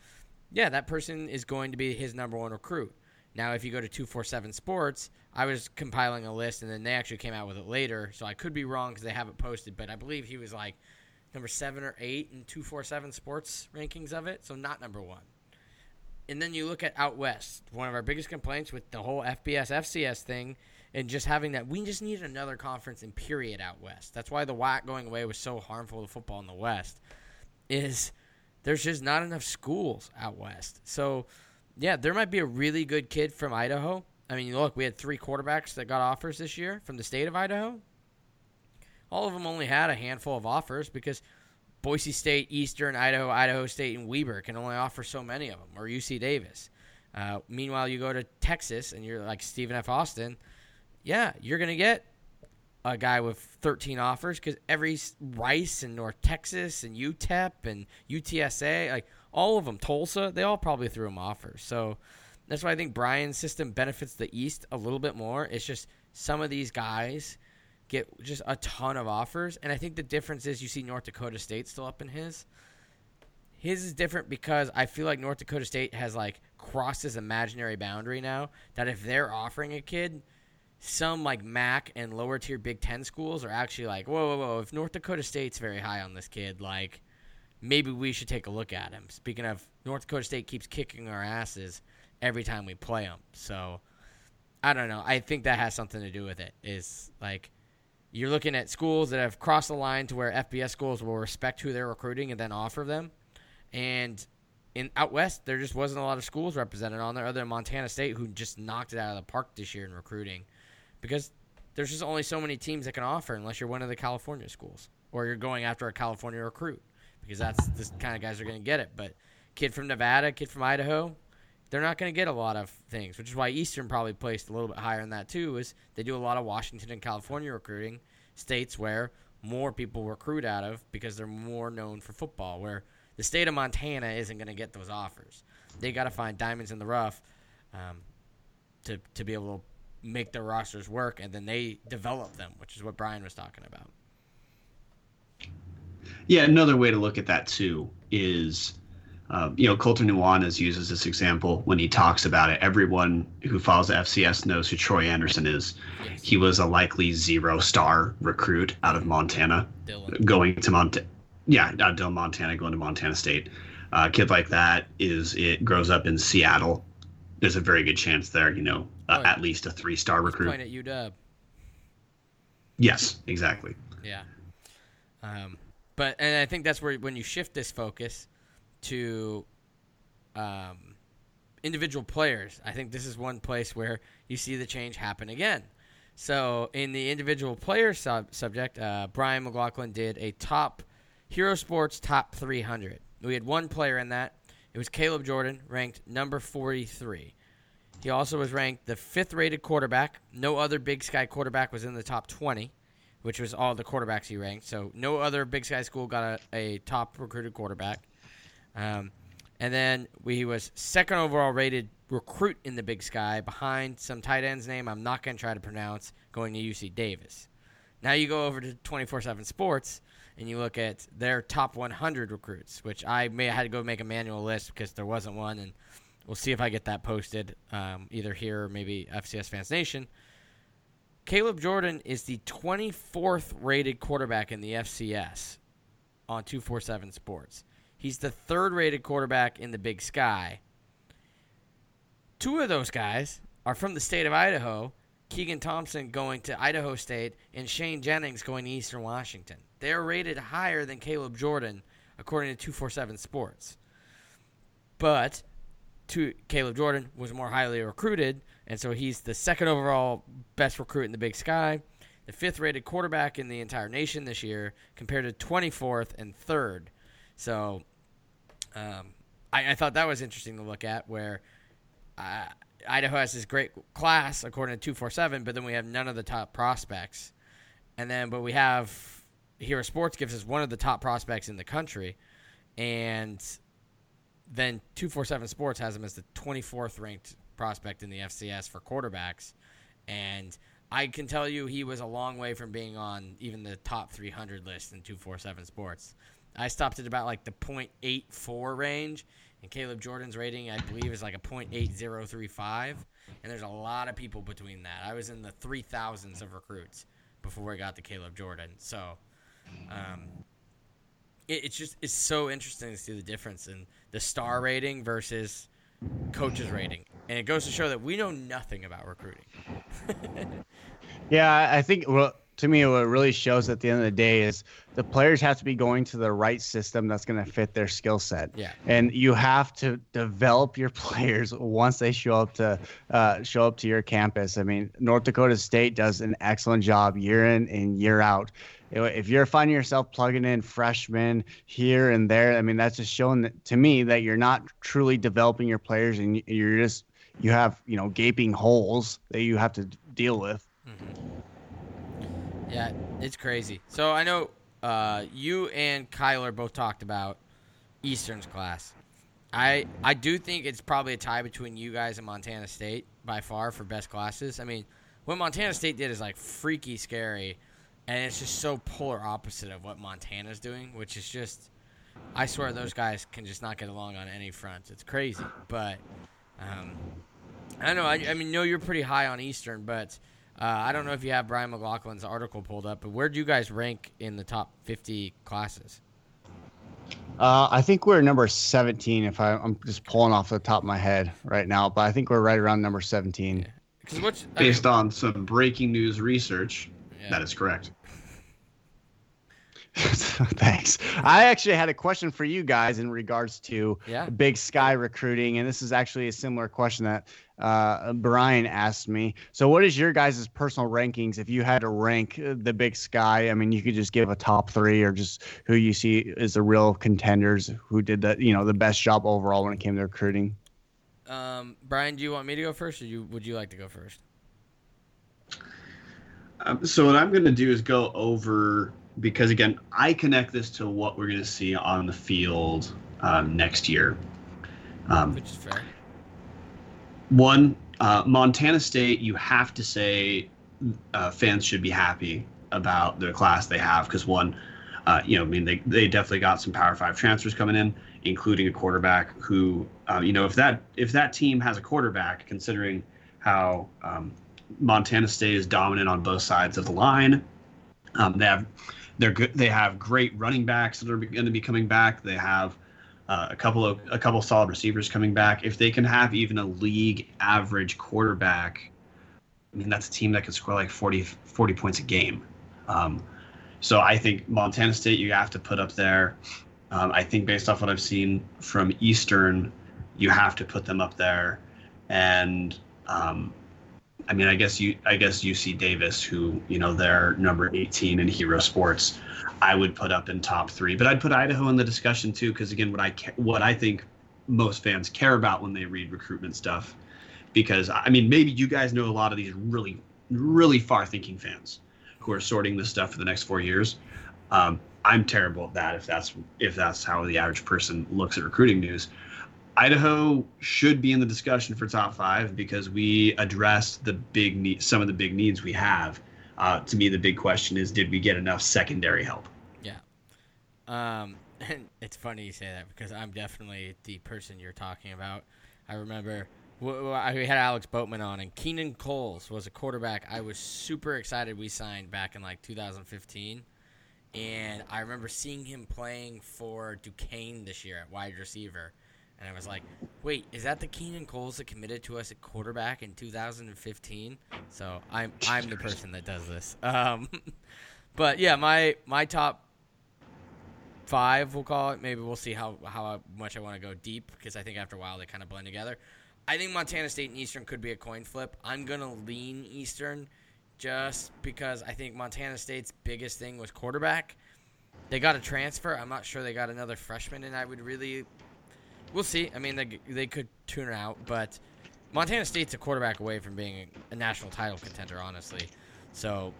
Yeah, that person is going to be his number one recruit. Now, if you go to 247 Sports, I was compiling a list, and then they actually came out with it later, so I could be wrong because they haven't posted, but I believe he was like number 7 or 8 in 247 Sports rankings of it, so not number one. And then you look at Out West, one of our biggest complaints with the whole FBS, FCS thing, and just having that, we just need another conference in period out West. That's why the WAC going away was so harmful to football in the West, is there's just not enough schools out West. So, yeah, there might be a really good kid from Idaho. I mean, look, we had 3 quarterbacks that got offers this year from the state of Idaho. All of them only had a handful of offers because Boise State, Eastern, Idaho, Idaho State, and Weber can only offer so many of them, or UC Davis. Meanwhile, you go to Texas, and you're like Stephen F. Austin. Yeah, you're going to get a guy with 13 offers because every Rice and North Texas and UTEP and UTSA, like all of them, Tulsa, they all probably threw him offers. So that's why I think Brian's system benefits the East a little bit more. It's just some of these guys get just a ton of offers. And I think the difference is you see North Dakota State still up in his. His is different because I feel like North Dakota State has like crossed this imaginary boundary now that if they're offering a kid, some like MAC and lower tier Big Ten schools are actually like, whoa, if North Dakota State's very high on this kid, like maybe we should take a look at him. Speaking of, North Dakota State keeps kicking our asses every time we play them. So I don't know. I think that has something to do with it is like you're looking at schools that have crossed the line to where FBS schools will respect who they're recruiting and then offer them. And in out West, there just wasn't a lot of schools represented on there other than Montana State, who just knocked it out of the park this year in recruiting. Because there's just only so many teams that can offer unless you're one of the California schools or you're going after a California recruit because that's the kind of guys that are going to get it. But kid from Nevada, kid from Idaho, they're not going to get a lot of things, which is why Eastern probably placed a little bit higher in that too is they do a lot of Washington and California recruiting, states where more people recruit out of because they're more known for football, where the state of Montana isn't going to get those offers. They got to find diamonds in the rough to be able to make their rosters work, and then they develop them, which is what Brian was talking about. Yeah, another way to look at that too is, Colter Nuanez uses this example when he talks about it. Everyone who follows the FCS knows who Troy Anderson is. Yes. He was a likely 0-star recruit out of Montana, Dillon, Montana, going to Montana State. A kid like that grows up in Seattle. There's a very good chance there, at least a 3-star recruit. Point at UW. Yes, exactly. Yeah. But I think that's where when you shift this focus to individual players, I think this is one place where you see the change happen again. So in the individual player subject, Brian McLaughlin did a top Hero Sports top 300. We had one player in that. It was Caleb Jordan, ranked number 43. He also was ranked the fifth-rated quarterback. No other Big Sky quarterback was in the top 20, which was all the quarterbacks he ranked. So no other Big Sky school got a top-recruited quarterback. And then he was second overall rated recruit in the Big Sky behind some tight end's name I'm not going to try to pronounce, going to UC Davis. Now you go over to 24/7 Sports, and you look at their top 100 recruits, which I had to go make a manual list because there wasn't one, and we'll see if I get that posted either here or maybe FCS Fans Nation. Caleb Jordan is the 24th rated quarterback in the FCS on 24/7 Sports. He's the third-rated quarterback in the Big Sky. Two of those guys are from the state of Idaho, Keegan Thompson going to Idaho State and Shane Jennings going to Eastern Washington. They're rated higher than Caleb Jordan, according to 247 Sports. But Caleb Jordan was more highly recruited, and so he's the second overall best recruit in the Big Sky, the fifth-rated quarterback in the entire nation this year, compared to 24th and 3rd. So I thought that was interesting to look at, where Idaho has this great class, according to 247, but then we have none of the top prospects. And then, but we have Hero Sports gives us one of the top prospects in the country. And then 247 Sports has him as the 24th ranked prospect in the FCS for quarterbacks. And I can tell you he was a long way from being on even the top 300 list in 247 Sports. I stopped at about like the 0.84 range, and Caleb Jordan's rating, I believe, is like a 0.8035, and there's a lot of people between that. I was in the 3,000s of recruits before I got to Caleb Jordan. So it's so interesting to see the difference in the star rating versus coach's rating, and it goes to show that we know nothing about recruiting. Yeah, I think to me, what it really shows at the end of the day is the players have to be going to the right system that's going to fit their skill set. Yeah. And you have to develop your players once they show up to your campus. I mean, North Dakota State does an excellent job year in and year out. If you're finding yourself plugging in freshmen here and there, I mean, that's just showing that, to me, that you're not truly developing your players, and you're just you have gaping holes that you have to deal with. Mm-hmm. Yeah, it's crazy. So I know you and Kyler both talked about Eastern's class. I do think it's probably a tie between you guys and Montana State by far for best classes. I mean, what Montana State did is like freaky scary, and it's just so polar opposite of what Montana's doing, which is just, I swear those guys can just not get along on any front. It's crazy. But I don't know. I mean, you're pretty high on Eastern, but – I don't know if you have Brian McLaughlin's article pulled up, but where do you guys rank in the top 50 classes? I think we're number 17, if I'm just pulling off the top of my head right now, but I think we're right around number 17. Yeah. Based on some breaking news research, That is correct. Thanks. I actually had a question for you guys in regards to Big Sky recruiting, and this is actually a similar question that Brian asked me. So what is your guys' personal rankings if you had to rank the Big Sky? I mean, you could just give a top three or just who you see as the real contenders, who did the best job overall when it came to recruiting. Brian, do you want me to go first, or would you like to go first? So what I'm going to do is go over – because, again, I connect this to what we're going to see on the field next year. Which is fair. One, Montana State, you have to say fans should be happy about the class they have because, one, they definitely got some Power 5 transfers coming in, including a quarterback who, if that team has a quarterback, considering how Montana State is dominant on both sides of the line, They have great running backs that are going to be coming back. They have a couple solid receivers coming back. If they can have even a league average quarterback, I mean, that's a team that can score like 40 points a game. So I think Montana State, you have to put up there. I think based off what I've seen from Eastern, you have to put them up there. And I guess UC Davis, who, they're number 18 in Hero Sports, I would put up in top three. But I'd put Idaho in the discussion, too, because, again, what I think most fans care about when they read recruitment stuff because, I mean, maybe you guys know a lot of these really, really far-thinking fans who are sorting this stuff for the next 4 years. I'm terrible at that if that's how the average person looks at recruiting news. Idaho should be in the discussion for top five because we addressed the big need, some of the big needs we have. To me, the big question is, did we get enough secondary help? Yeah. And it's funny you say that because I'm definitely the person you're talking about. I remember we had Alex Boatman on, and Keenan Coles was a quarterback I was super excited we signed back in like 2015. And I remember seeing him playing for Duquesne this year at wide receiver. And I was like, wait, is that the Keenan Coles that committed to us at quarterback in 2015? So I'm the person that does this. But, yeah, my top five, we'll call it. Maybe we'll see how much I want to go deep because I think after a while they kind of blend together. I think Montana State and Eastern could be a coin flip. I'm going to lean Eastern just because I think Montana State's biggest thing was quarterback. They got a transfer. I'm not sure they got another freshman, and I would really – we'll see. I mean, they could tune it out, but Montana State's a quarterback away from being a national title contender, honestly. So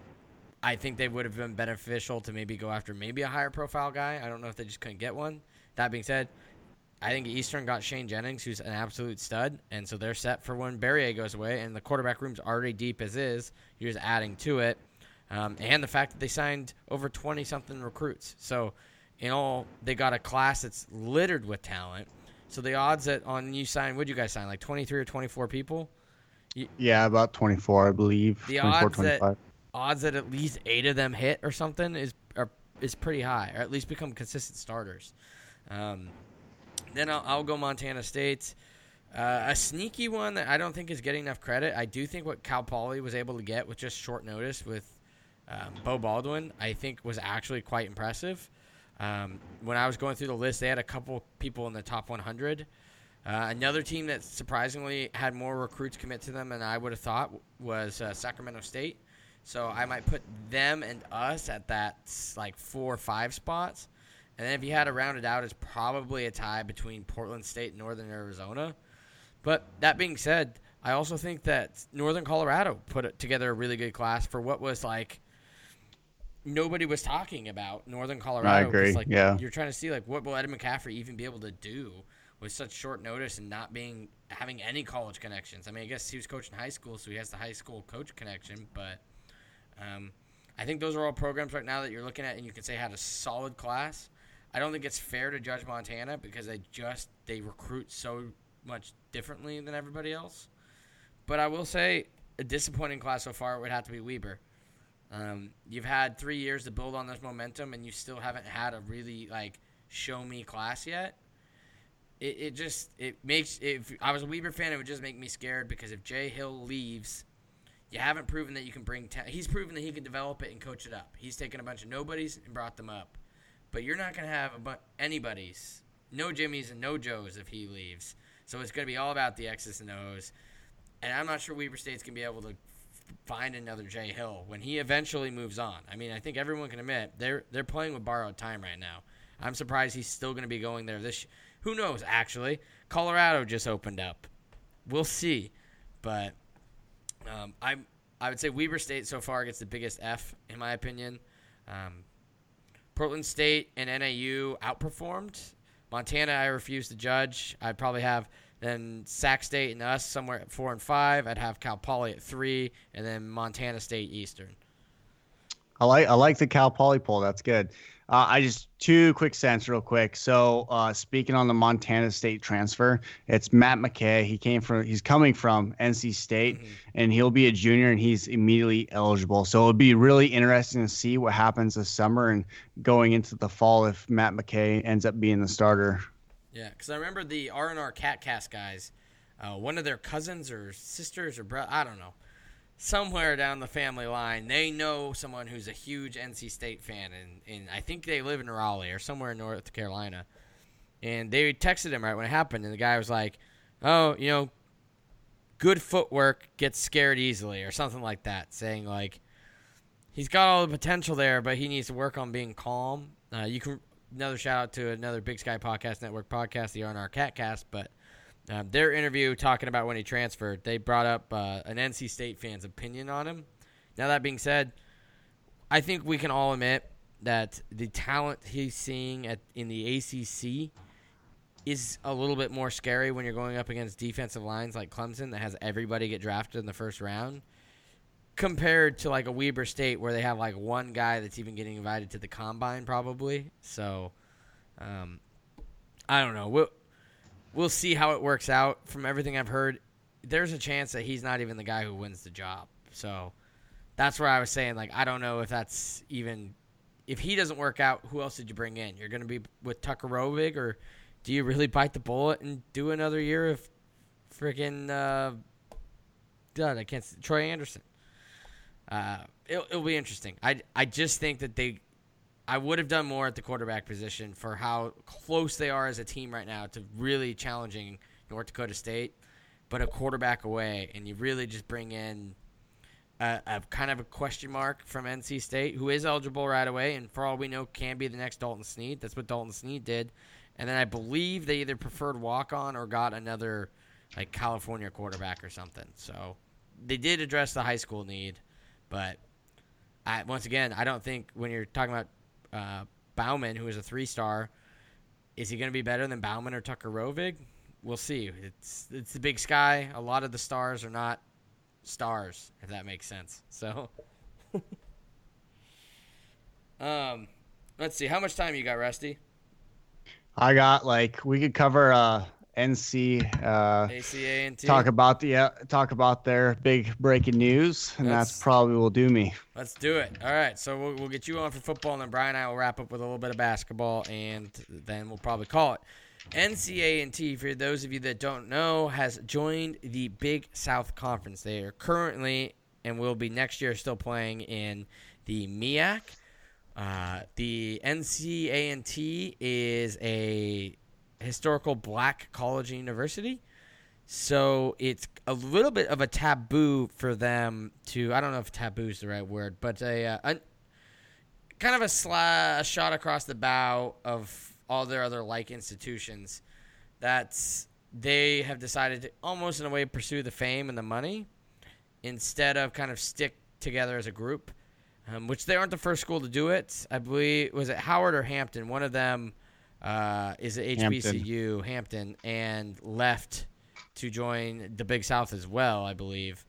I think they would have been beneficial to maybe go after maybe a higher-profile guy. I don't know if they just couldn't get one. That being said, I think Eastern got Shane Jennings, who's an absolute stud, and so they're set for when Berrier goes away, and the quarterback room's already deep as is. You're just adding to it, and the fact that they signed over 20-something recruits. So in all, they got a class that's littered with talent. So the odds that on you sign, what'd you guys sign, like 23 or 24 people? Yeah, about 24, I believe. The 24, odds that at least 8 of them hit or something is pretty high, or at least become consistent starters. Then I'll go Montana State. A sneaky one that I don't think is getting enough credit. I do think what Cal Poly was able to get with just short notice with Beau Baldwin, I think was actually quite impressive. When I was going through the list, they had a couple people in the top 100. Another team that surprisingly had more recruits commit to them than I would have thought was Sacramento State. So I might put them and us at that like 4 or 5 spots. And then if you had to round it out, it's probably a tie between Portland State and Northern Arizona. But that being said, I also think that Northern Colorado put together a really good class for what was like nobody was talking about Northern Colorado. I agree. Like, yeah. You're trying to see like what will Ed McCaffrey even be able to do with such short notice and not having any college connections. I mean, I guess he was coaching high school, so he has the high school coach connection. But I think those are all programs right now that you're looking at and you can say had a solid class. I don't think it's fair to judge Montana because they recruit so much differently than everybody else. But I will say a disappointing class so far would have to be Weber. You've had 3 years to build on this momentum, and you still haven't had a really like show me class yet. If I was a Weber fan, it would just make me scared because if Jay Hill leaves, you haven't proven that you can bring talent. He's proven that he can develop it and coach it up. He's taken a bunch of nobodies and brought them up, but you're not going to have anybody's, no Jimmys and no Joes if he leaves. So it's going to be all about the X's and O's, and I'm not sure Weber State's going to be able to find another Jay Hill when he eventually moves on. I mean, I think everyone can admit they're playing with borrowed time right now. I'm surprised he's still going to be going there this. Who knows? Actually, Colorado just opened up. We'll see, but I would say Weber State so far gets the biggest F in my opinion. Portland State and NAU outperformed. Montana, I refuse to judge. I'd probably have. Then Sac State and us somewhere at 4 and 5. I'd have Cal Poly at 3, and then Montana State Eastern. I like the Cal Poly poll. That's good. I just 2 quick cents real quick. So speaking on the Montana State transfer, it's Matt McKay. He's coming from NC State, mm-hmm. and he'll be a junior, and he's immediately eligible. So it'll be really interesting to see what happens this summer and going into the fall if Matt McKay ends up being the starter. Yeah, because I remember the RNR Catcast guys, one of their cousins or sisters or brother, I don't know, somewhere down the family line, they know someone who's a huge NC State fan, and I think they live in Raleigh or somewhere in North Carolina. And they texted him right when it happened, and the guy was like, oh, you know, good footwork gets scared easily or something like that, saying like he's got all the potential there, but he needs to work on being calm. Another shout out to another Big Sky Podcast Network podcast, the RNR Catcast, but Their interview talking about when he transferred, they brought up an NC State fan's opinion on him. Now, that being said, I think we can all admit that the talent he's seeing in the ACC is a little bit more scary when you're going up against defensive lines like Clemson that has everybody get drafted in the first round compared to like a Weber State where they have like one guy that's even getting invited to the combine probably. So I don't know. We'll see how it works out. From everything I've heard, there's a chance that he's not even the guy who wins the job. So that's where I was saying, like, I don't know if that's even – if he doesn't work out, who else did you bring in? You're going to be with Tucker Rovig, or do you really bite the bullet and do another year of freaking Troy Anderson? It'll be interesting. I just think that I would have done more at the quarterback position for how close they are as a team right now to really challenging North Dakota State, but a quarterback away, and you really just bring in a kind of a question mark from NC State, who is eligible right away, and for all we know can be the next Dalton Snead. That's what Dalton Snead did. And then I believe they either preferred walk-on or got another like California quarterback or something. So they did address the high school need, but once again, I don't think when you're talking about Bauman, who is a 3-star, is he going to be better than Bauman or Tucker Rovig? We'll see. It's the Big Sky. A lot of the stars are not stars, if that makes sense. So, let's see. How much time you got, Rusty? I got we could cover NC A&T. Talk about their big breaking news, and that's probably will do me. Let's do it. All right, so we'll get you on for football, and then Brian and I will wrap up with a little bit of basketball, and then we'll probably call it. NC A&T, for those of you that don't know, has joined the Big South Conference. They are currently and will be next year still playing in the MEAC. The NC A&T is a historical black college and university, so it's a little bit of a taboo for them to, I don't know if taboo is the right word, but a shot across the bow of all their other like institutions, that's they have decided to almost in a way pursue the fame and the money instead of kind of stick together as a group, which they aren't the first school to do it. I believe, was it Howard or Hampton? One of them is at HBCU, Hampton, and left to join the Big South as well, I believe.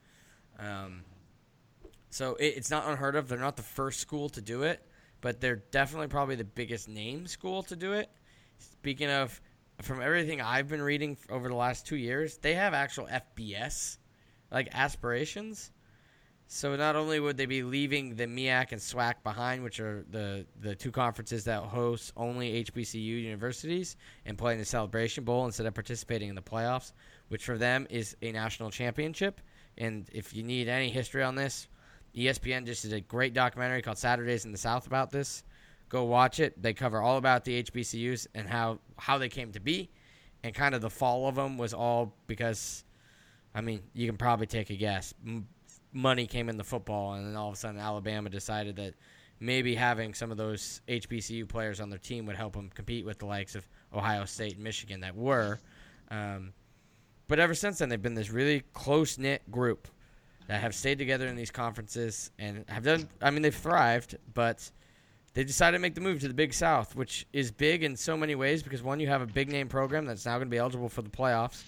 So it's not unheard of. They're not the first school to do it, but they're definitely probably the biggest name school to do it. Speaking of, from everything I've been reading over the last 2 years, they have actual FBS, aspirations. So not only would they be leaving the MEAC and SWAC behind, which are the two conferences that host only HBCU universities, and playing the Celebration Bowl instead of participating in the playoffs, which for them is a national championship. And if you need any history on this, ESPN just did a great documentary called Saturdays in the South about this. Go watch it. They cover all about the HBCUs and how they came to be, and kind of the fall of them was all because, I mean, you can probably take a guess. Money came in the football, and then all of a sudden Alabama decided that maybe having some of those HBCU players on their team would help them compete with the likes of Ohio State and Michigan that were. But ever since then, they've been this really close-knit group that have stayed together in these conferences and have done – I mean, they've thrived, but they decided to make the move to the Big South, which is big in so many ways because, one, you have a big-name program that's now going to be eligible for the playoffs.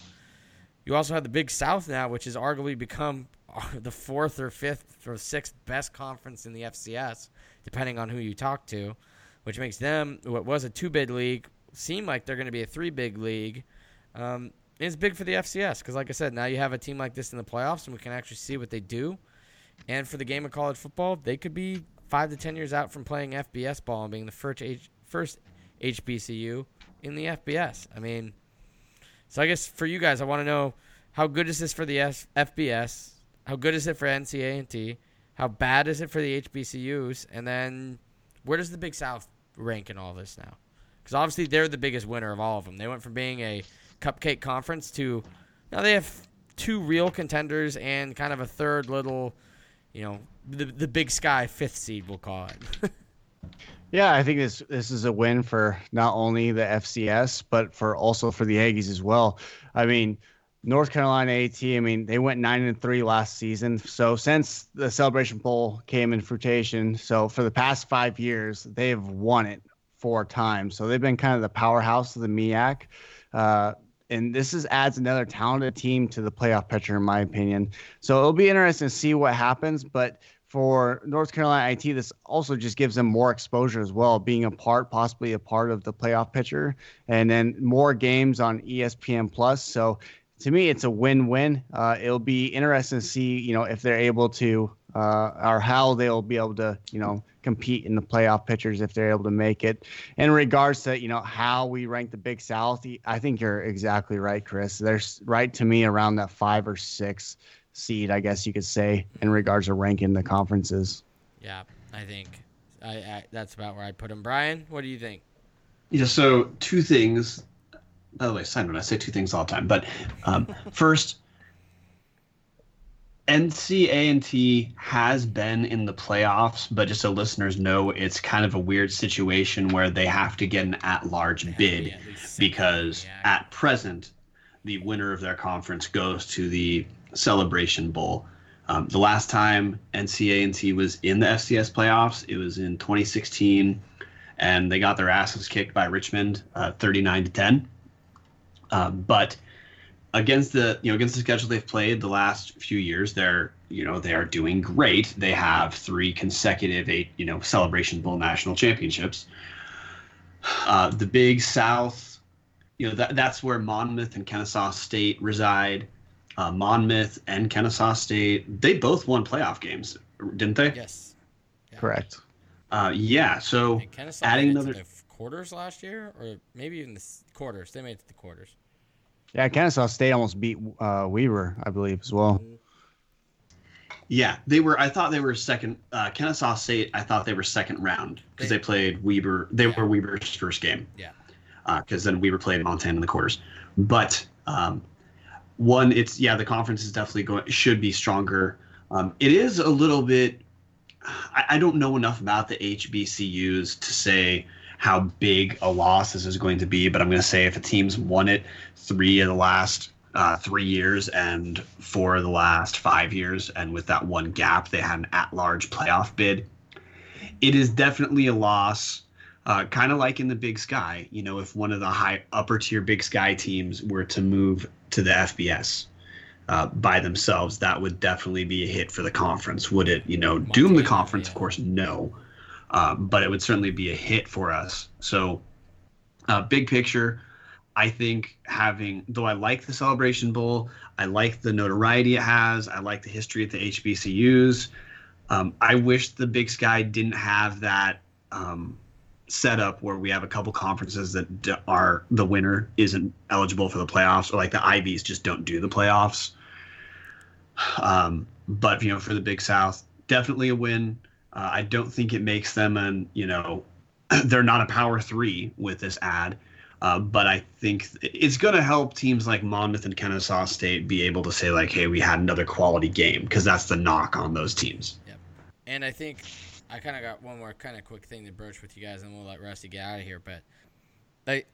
You also have the Big South now, which has arguably become the fourth or fifth or sixth best conference in the FCS, depending on who you talk to, which makes them, what was a 2-bid league, seem like they're going to be a 3-bid league. It's big for the FCS because, like I said, now you have a team like this in the playoffs, and we can actually see what they do. And for the game of college football, they could be 5 to 10 years out from playing FBS ball and being the first HBCU in the FBS. I mean, so I guess for you guys, I want to know, how good is this for the FBS? How good is it for NC A&T? How bad is it for the HBCUs? And then where does the Big South rank in all this now? Because obviously they're the biggest winner of all of them. They went from being a cupcake conference to now they have two real contenders and kind of a third little, the Big Sky fifth seed, we'll call it. Yeah, I think this is a win for not only the FCS, but for also for the Aggies as well. I mean, North Carolina A&T, I mean, they went 9-3 last season. So since the Celebration Bowl came in fruition, so for the past 5 years, they have won it 4 times. So they've been kind of the powerhouse of the MEAC. And this is adds another talented team to the playoff picture, in my opinion. So it'll be interesting to see what happens. But for North Carolina IT, this also just gives them more exposure as well, being a part, possibly a part of the playoff picture, and then more games on ESPN Plus. So to me, it's a win-win. It'll be interesting to see, you know, if they're able to or how they'll be able to, you know, compete in the playoff pictures if they're able to make it. In regards to, you know, how we rank the Big South, I think you're exactly right, Chris. They're right to me around that 5 or 6 seed, I guess you could say, in regards to ranking the conferences. Yeah, I think I that's about where I put them. Brian, what do you think? Yeah, so 2 things. By the way, Simon, I say 2 things all the time. But first, NC A&T has been in the playoffs, but just so listeners know, it's kind of a weird situation where they have to get an at-large bid because at present, the winner of their conference goes to the Celebration Bowl. The last time NC A&T was in the FCS playoffs, it was in 2016, and they got their asses kicked by Richmond 39-10. But against the schedule they've played the last few years, they are doing great. They have 3 consecutive Celebration Bowl national championships. The Big South, that's where Monmouth and Kennesaw State reside. Monmouth and Kennesaw State, they both won playoff games, didn't they? Yes. Yeah. Correct. So adding another quarters last year, or maybe even the quarters. They made it to the quarters. Yeah, Kennesaw State almost beat Weber, I believe, as well. Yeah, they were. I thought they were second. Kennesaw State, I thought they were second round because they played Weber. They were Weber's first game. Yeah. Because then Weber played Montana in the quarters. But the conference is definitely should be stronger. It is a little bit. I don't know enough about the HBCUs to say how big a loss this is going to be, but I'm going to say if a team's won it 3 of the last 3 years and 4 of the last 5 years, and with that one gap, they had an at-large playoff bid, it is definitely a loss, kind of like in the Big Sky. You know, if one of the high upper-tier Big Sky teams were to move to the FBS by themselves, that would definitely be a hit for the conference. Would it, doom the conference? Yeah. Of course, no. But it would certainly be a hit for us. So big picture, I think though I like the Celebration Bowl, I like the notoriety it has, I like the history at the HBCUs. I wish the Big Sky didn't have that setup where we have a couple conferences that are the winner isn't eligible for the playoffs, or like the Ivies just don't do the playoffs. But, for the Big South, definitely a win. I don't think it makes them they're not a power 3 with this ad. But I think it's going to help teams like Monmouth and Kennesaw State be able to say, like, hey, we had another quality game, because that's the knock on those teams. Yep. And I think I kind of got one more kind of quick thing to broach with you guys, and we'll let Rusty get out of here. But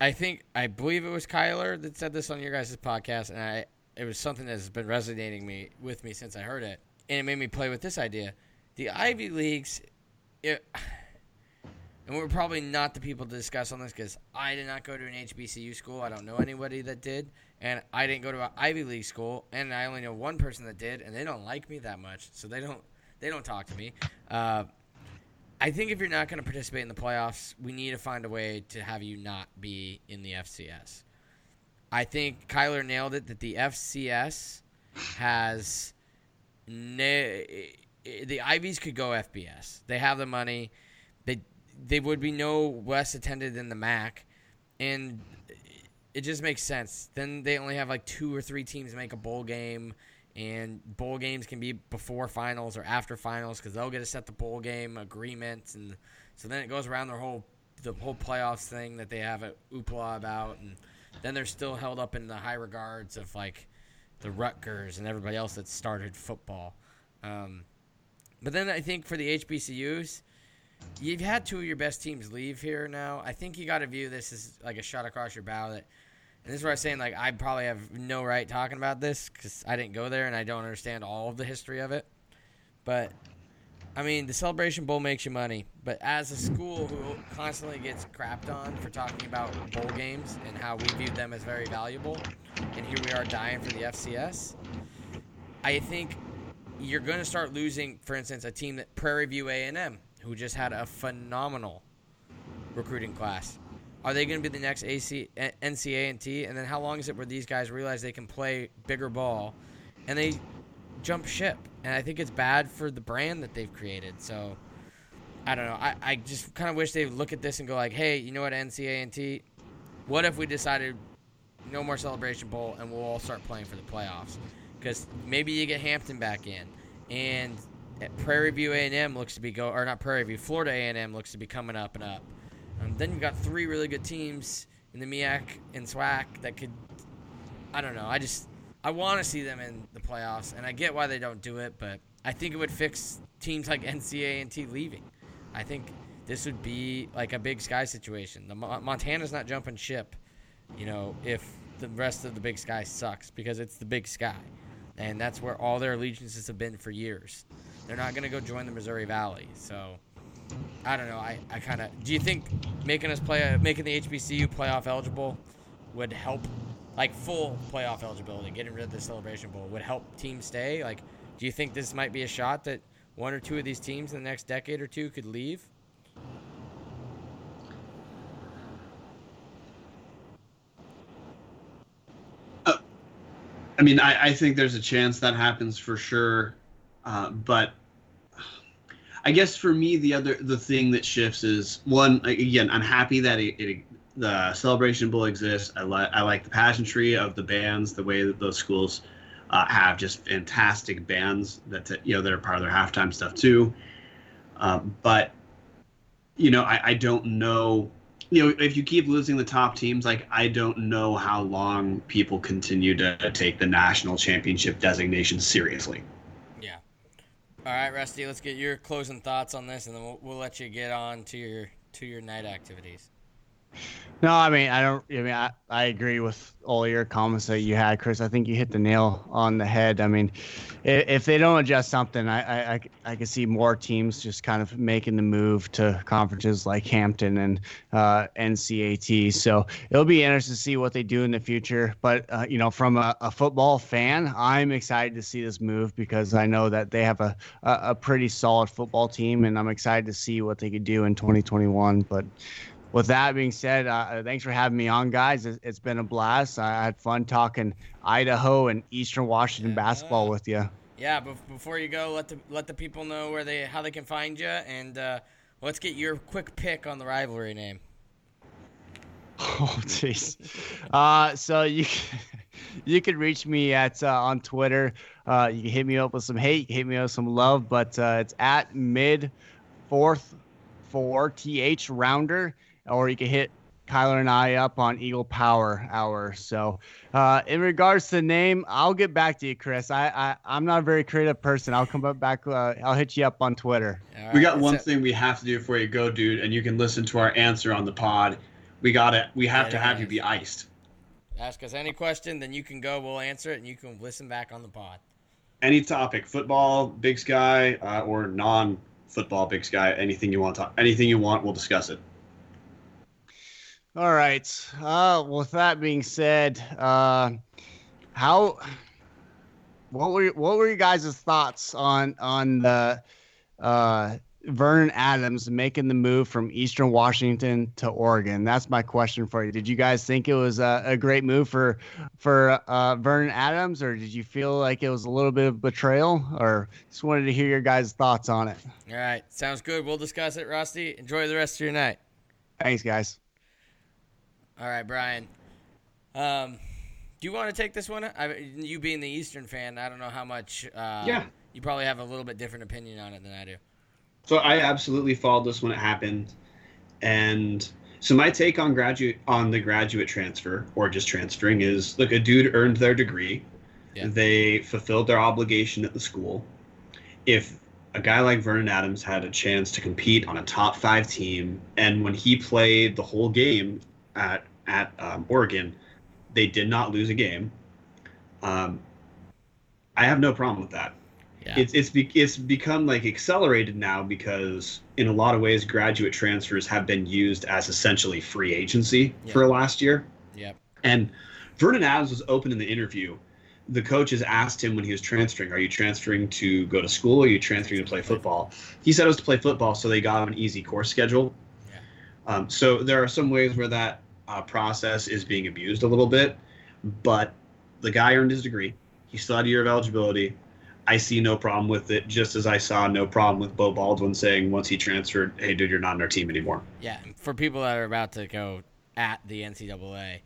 I believe it was Kyler that said this on your guys' podcast, and it was something that's been resonating with me since I heard it. And it made me play with this idea. The Ivy Leagues, and we're probably not the people to discuss on this because I did not go to an HBCU school. I don't know anybody that did, and I didn't go to an Ivy League school, and I only know one person that did, and they don't like me that much, so they don't talk to me. I think if you're not going to participate in the playoffs, we need to find a way to have you not be in the FCS. I think Kyler nailed it that the FCS has the Ivies could go FBS. They have the money. They would be no less attended than the MAC, and it just makes sense. Then they only have like 2 or 3 teams make a bowl game, and bowl games can be before finals or after finals because they'll get to set the bowl game agreements, and so then it goes around the whole playoffs thing that they have a hoopla about, and then they're still held up in the high regards of like the Rutgers and everybody else that started football. But then I think for the HBCUs, you've had two of your best teams leave here now. I think you got to view this as like a shot across your bow. That, and this is where I'm saying, like, I probably have no right talking about this because I didn't go there and I don't understand all of the history of it. But, I mean, the Celebration Bowl makes you money. But as a school who constantly gets crapped on for talking about bowl games and how we viewed them as very valuable, and here we are dying for the FCS, I think you're going to start losing, for instance, a team that Prairie View A&M, who just had a phenomenal recruiting class. Are they going to be the next NC A&T? And then how long is it where these guys realize they can play bigger ball and they jump ship? And I think it's bad for the brand that they've created. So, I don't know. I just kind of wish they would look at this and go like, hey, you know what, NC A&T? What if we decided no more Celebration Bowl and we'll all start playing for the playoffs? Because maybe you get Hampton back in. And Prairie View A&M looks to be go, or not Prairie View, Florida A&M looks to be coming up and up. Then you've got three really good teams in the MEAC and SWAC that could, I don't know. I want to see them in the playoffs, and I get why they don't do it, but I think it would fix teams like NCAA and T leaving. I think this would be like a Big Sky situation. The Montana's not jumping ship, you know, if the rest of the Big Sky sucks, because it's the Big Sky, and that's where all their allegiances have been for years. They're not going to go join the Missouri Valley, so I don't know. I kind of. Do you think making the HBCU playoff eligible would help, like full playoff eligibility, getting rid of the Celebration Bowl would help teams stay? Like, do you think this might be a shot that one or two of these teams in the next decade or two could leave? I mean, I think there's a chance that happens for sure, but I guess for me, the thing that shifts is, one, again, I'm happy that the Celebration Bowl exists. I like the pageantry of the bands, the way that those schools have just fantastic bands that are part of their halftime stuff too. But you know, I don't know. You know, if you keep losing the top teams, like, I don't know how long people continue to take the national championship designation seriously. All right, Rusty, let's get your closing thoughts on this, and then we'll let you get on to your night activities. No, I mean, I agree with all your comments that you had, Chris. I think you hit the nail on the head. I mean, if they don't adjust something, I could see more teams just kind of making the move to conferences like Hampton and NCAT. So it'll be interesting to see what they do in the future. But, you know, from a football fan, I'm excited to see this move because I know that they have a pretty solid football team, and I'm excited to see what they could do in 2021. But with that being said, thanks for having me on, guys. It's been a blast. I had fun talking Idaho and Eastern Washington basketball with you. Yeah, before you go, let the people know how they can find you, and let's get your quick pick on the rivalry name. Oh, jeez. So you can reach me at on Twitter. You can hit me up with some hate. You can hit me up with some love. But it's at @mid4th rounder. Or you can hit Kyler and I up on Eagle Power Hour. So in regards to the name, I'll get back to you, Chris. I'm not a very creative person. I'll come up back. I'll hit you up on Twitter. Right, we got one thing we have to do before you go, dude, and you can listen to our answer on the pod. We got it. We have to have you be iced. Ask us any question, then you can go. We'll answer it, and you can listen back on the pod. Any topic, football, Big Sky, or non-football Big Sky, anything you want to talk, anything you want, we'll discuss it. All right. With that being said, what were you guys' thoughts on the Vernon Adams making the move from Eastern Washington to Oregon? That's my question for you. Did you guys think it was a great move for Vernon Adams, or did you feel like it was a little bit of betrayal? Or just wanted to hear your guys' thoughts on it. All right, sounds good. We'll discuss it, Rusty. Enjoy the rest of your night. Thanks, guys. All right, Brian. Do you want to take this one? You being the Eastern fan, I don't know how much. You probably have a little bit different opinion on it than I do. So I absolutely followed this when it happened, and so my take on the graduate transfer, or just transferring, is, look, a dude earned their degree, they fulfilled their obligation at the school. If a guy like Vernon Adams had a chance to compete on a top five team. And when he played the whole game at Oregon, they did not lose a game. I have no problem with that. Yeah. It's become like accelerated now because in a lot of ways, graduate transfers have been used as essentially free agency for last year. Yeah. And Vernon Adams was open in the interview. The coaches asked him when he was transferring, are you transferring to go to school? Or are you transferring to play football? He said it was to play football. So they got him an easy course schedule. Yeah. So there are some ways where that process is being abused a little bit, but the guy earned his degree. He still had a year of eligibility. I see no problem with it, just as I saw no problem with Beau Baldwin saying once he transferred, hey, dude, you're not on our team anymore. Yeah, for people that are about to go at the NCAA,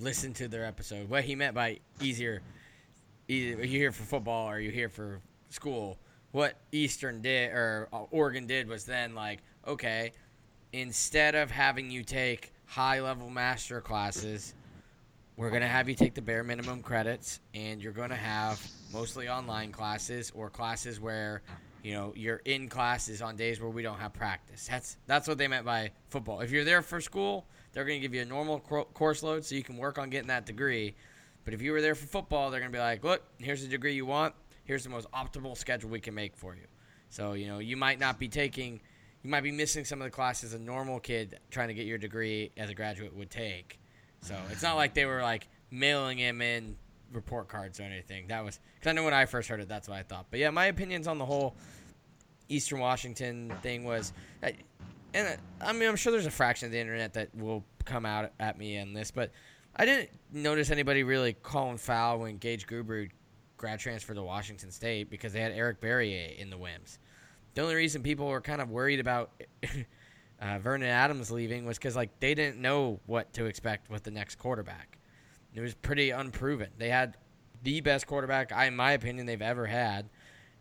listen to their episode. What he meant by easier, either, are you here for football or are you here for school? What Eastern did or Oregon did was then like, okay, instead of having you take high-level master classes, we're going to have you take the bare minimum credits, and you're going to have mostly online classes or classes where, you know, you're in classes on days where we don't have practice. That's what they meant by football. If you're there for school, they're going to give you a normal course load so you can work on getting that degree. But if you were there for football, they're going to be like, look, here's the degree you want. Here's the most optimal schedule we can make for you. So, you know, you might not be taking – you might be missing some of the classes a normal kid trying to get your degree as a graduate would take. So it's not like they were, like, mailing him in report cards or anything. That was – because I know when I first heard it, that's what I thought. But, yeah, my opinions on the whole Eastern Washington thing was – and, I mean, I'm sure there's a fraction of the internet that will come out at me on this, but I didn't notice anybody really calling foul when Gage Gubrud grad transferred to Washington State because they had Eric Berrier in the WIMS. The only reason people were kind of worried about – Vernon Adams leaving was because, like, they didn't know what to expect with the next quarterback. It was pretty unproven. They had the best quarterback, in my opinion, they've ever had,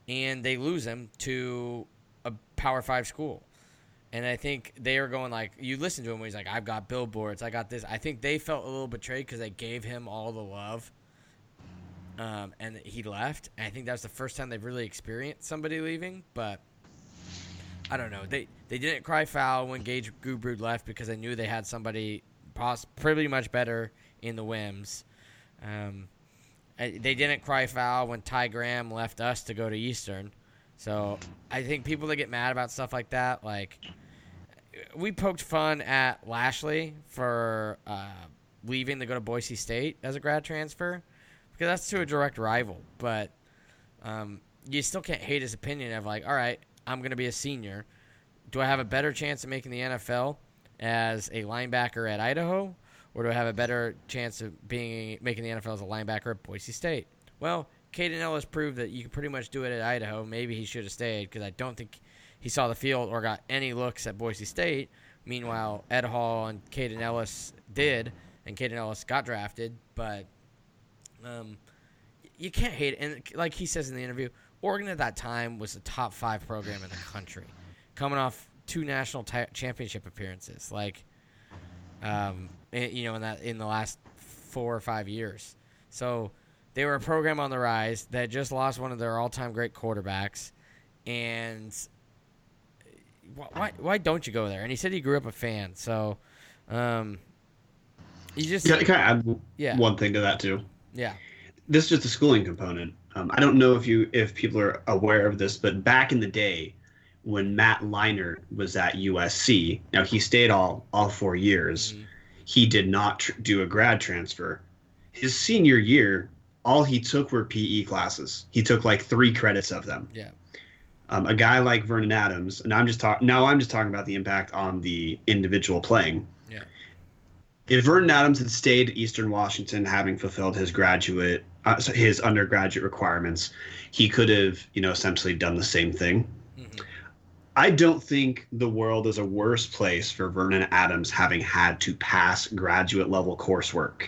and they lose him to a Power 5 school. And I think they are going, like, you listen to him when he's like, I've got billboards, I got this. I think they felt a little betrayed because they gave him all the love, and he left. And I think that was the first time they've really experienced somebody leaving, but I don't know. They didn't cry foul when Gage Gubrud left because they knew they had somebody pretty much better in the WIMS. They didn't cry foul when Ty Graham left us to go to Eastern. So I think people that get mad about stuff like that, like we poked fun at Lashley for leaving to go to Boise State as a grad transfer because that's to a direct rival. But you still can't hate his opinion of like, all right, I'm going to be a senior. Do I have a better chance of making the NFL as a linebacker at Idaho, or do I have a better chance of making the NFL as a linebacker at Boise State? Well, Caden Ellis proved that you can pretty much do it at Idaho. Maybe he should have stayed because I don't think he saw the field or got any looks at Boise State. Meanwhile, Ed Hall and Caden Ellis did, and Caden Ellis got drafted. But you can't hate it. And like he says in the interview, Oregon at that time was a top 5 program in the country, coming off 2 national championship appearances, like, in the last 4 or 5 years. So they were a program on the rise that just lost one of their all-time great quarterbacks, and why don't you go there? And he said he grew up a fan, so you just can I add one thing to that too? Yeah, this is just the schooling component. I don't know if people are aware of this, but back in the day when Matt Leiner was at USC, now he stayed all 4 years. Mm-hmm. He did not do a grad transfer. His senior year, all he took were PE classes. He took like 3 credits of them. Yeah. A guy like Vernon Adams, and I'm just talking about the impact on the individual playing. Yeah. If Vernon Adams had stayed at Eastern Washington, having fulfilled his his undergraduate requirements, he could have, essentially done the same thing. Mm-hmm. I don't think the world is a worse place for Vernon Adams having had to pass graduate level coursework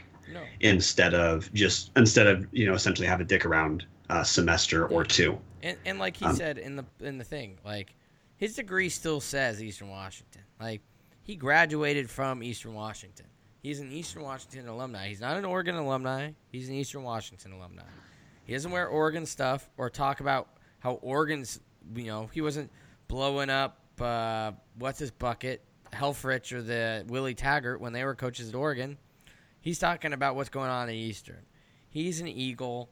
instead of essentially have a dick around a semester or 2. And like he said in the thing, like his degree still says Eastern Washington. Like he graduated from Eastern Washington. He's an Eastern Washington alumni. He's not an Oregon alumni. He's an Eastern Washington alumni. He doesn't wear Oregon stuff or talk about how Oregon's you know, he wasn't blowing up Helfrich or the Willie Taggart when they were coaches at Oregon. He's talking about what's going on at Eastern. He's an Eagle,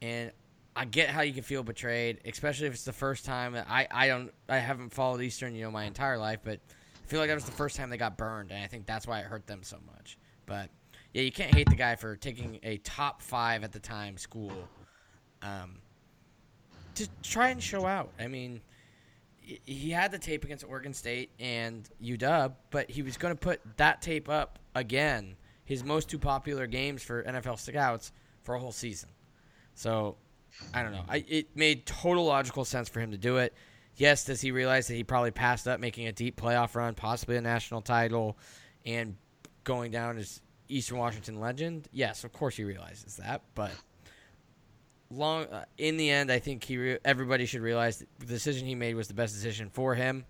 and I get how you can feel betrayed, especially if it's the first time. I haven't followed Eastern, you know, my entire life, but I feel like that was the first time they got burned, and I think that's why it hurt them so much. But yeah, you can't hate the guy for taking a top five at the time school to try and show out. I mean, he had the tape against Oregon State and UW, but he was going to put that tape up again, his most two popular games for NFL Stickouts, for a whole season. So I don't know. It made total logical sense for him to do it. Yes, does he realize that he probably passed up making a deep playoff run, possibly a national title, and going down as Eastern Washington legend? Yes, of course he realizes that. But in the end, I think everybody should realize that the decision he made was the best decision for him.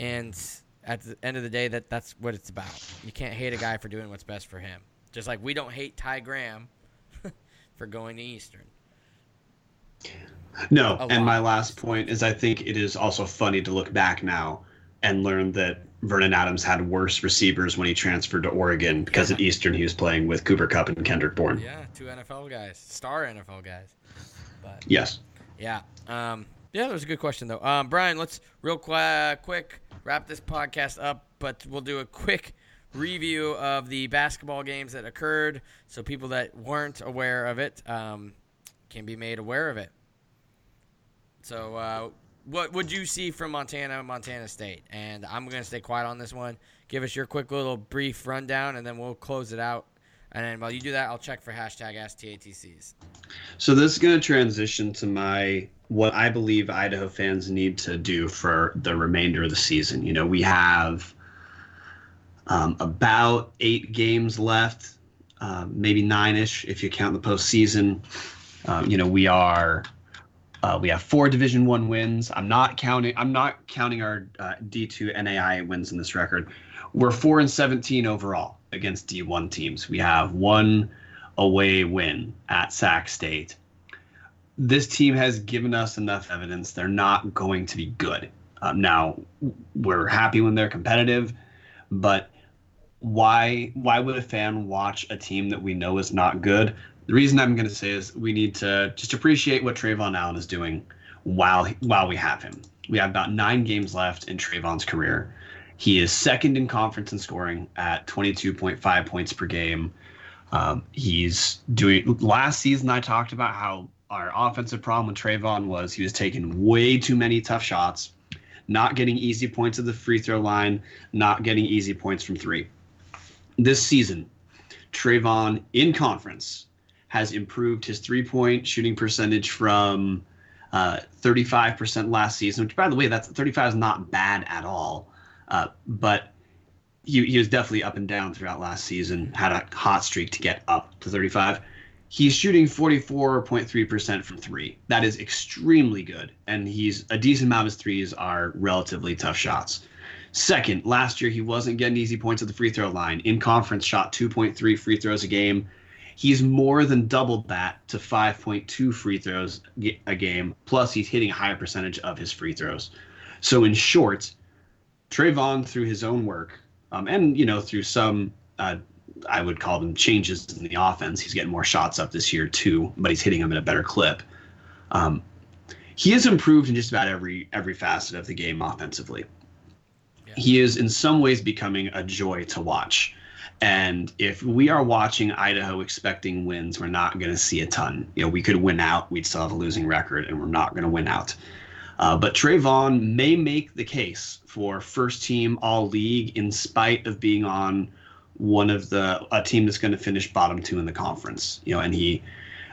And at the end of the day, that's what it's about. You can't hate a guy for doing what's best for him. Just like we don't hate Ty Graham for going to Eastern. No, and my last point is I think it is also funny to look back now and learn that Vernon Adams had worse receivers when he transferred to Oregon because at Eastern he was playing with Cooper Kupp and Kendrick Bourne. Yeah, two NFL guys, star NFL guys. But, yes. Yeah. Yeah, that was a good question, though. Brian, let's real quick wrap this podcast up, but we'll do a quick review of the basketball games that occurred so people that weren't aware of it can be made aware of it. So what would you see from Montana State? And I'm going to stay quiet on this one. Give us your quick little brief rundown, and then we'll close it out. And then while you do that, I'll check for #AskTATCs. So this is going to transition to what I believe Idaho fans need to do for the remainder of the season. You know, we have about 8 games left, maybe 9-ish if you count the postseason. You know, we have 4 Division I wins. I'm not counting our D2 NAIA wins in this record. We're 4-17 overall against D1 teams. We have 1 away win at Sac State. This team has given us enough evidence they're not going to be good. Now, we're happy when they're competitive, but why would a fan watch a team that we know is not good? The reason I'm going to say is we need to just appreciate what Trayvon Allen is doing while we have him. We have about 9 games left in Trayvon's career. He is second in conference in scoring at 22.5 points per game. Last season I talked about how our offensive problem with Trayvon was he was taking way too many tough shots, not getting easy points at the free throw line, not getting easy points from 3. This season, Trayvon in conference has improved his three-point shooting percentage from 35% last season, which, by the way, 35 is not bad at all. But he was definitely up and down throughout last season, had a hot streak to get up to 35. He's shooting 44.3% from 3. That is extremely good, and he's a decent amount of his threes are relatively tough shots. Second, last year he wasn't getting easy points at the free throw line. In conference, shot 2.3 free throws a game. He's more than doubled that to 5.2 free throws a game, plus he's hitting a higher percentage of his free throws. So in short, Trayvon, through his own work and, you know, through some, I would call them changes in the offense, he's getting more shots up this year too, but he's hitting them at a better clip. He has improved in just about every facet of the game offensively. Yeah. He is in some ways becoming a joy to watch. And if we are watching Idaho expecting wins, we're not going to see a ton. You know, we could win out. We'd still have a losing record, and we're not going to win out. But Trayvon may make the case for first-team All-League in spite of being on a team that's going to finish bottom 2 in the conference. You know, and he,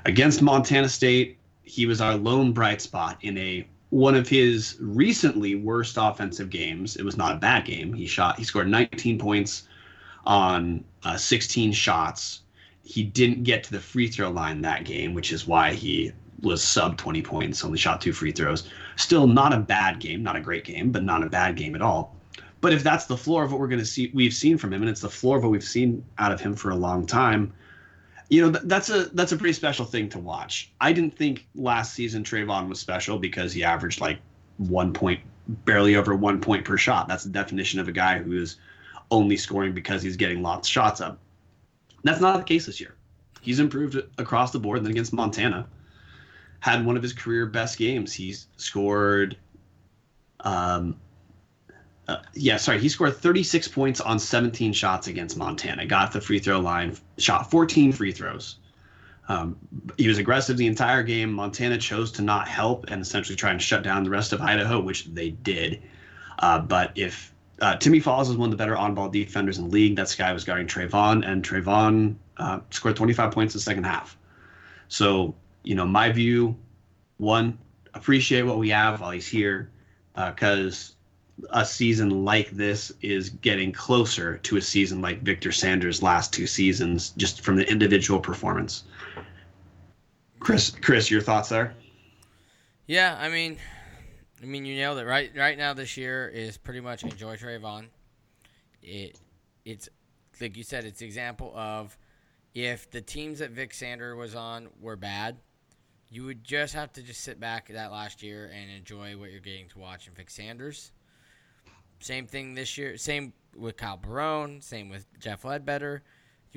against Montana State, he was our lone bright spot in one of his recently worst offensive games. It was not a bad game. He scored 19 points on 16 shots. He didn't get to the free throw line that game, which is why he was sub 20 points, only shot 2 free throws. Still not a bad game, not a great game, but not a bad game at all. But if that's the floor of what we've seen from him, and it's the floor of what we've seen out of him for a long time, you know, that's a pretty special thing to watch. I didn't think last season Trayvon was special because he averaged like barely over 1 point per shot. That's the definition of a guy who is only scoring because he's getting lots of shots up. That's not the case this year. He's improved across the board. And then against Montana, had one of his career best games. He's scored, he scored 36 points on 17 shots against Montana. Got the free throw line, shot 14 free throws. He was aggressive the entire game. Montana chose to not help and essentially try and shut down the rest of Idaho, which they did. But Timmy Falls is one of the better on-ball defenders in the league. That guy was guarding Trayvon, and Trayvon scored 25 points in the second half. So, my view, one, appreciate what we have while he's here, because a season like this is getting closer to a season like Victor Sanders' last two seasons, just from the individual performance. Chris, your thoughts there? Yeah, I mean, you nailed it. Right now, this year is pretty much enjoy Trayvon. It's like you said, it's example of if the teams that Vic Sanders was on were bad, you would just have to just sit back that last year and enjoy what you're getting to watch in Vic Sanders. Same thing this year. Same with Kyle Barone. Same with Jeff Ledbetter.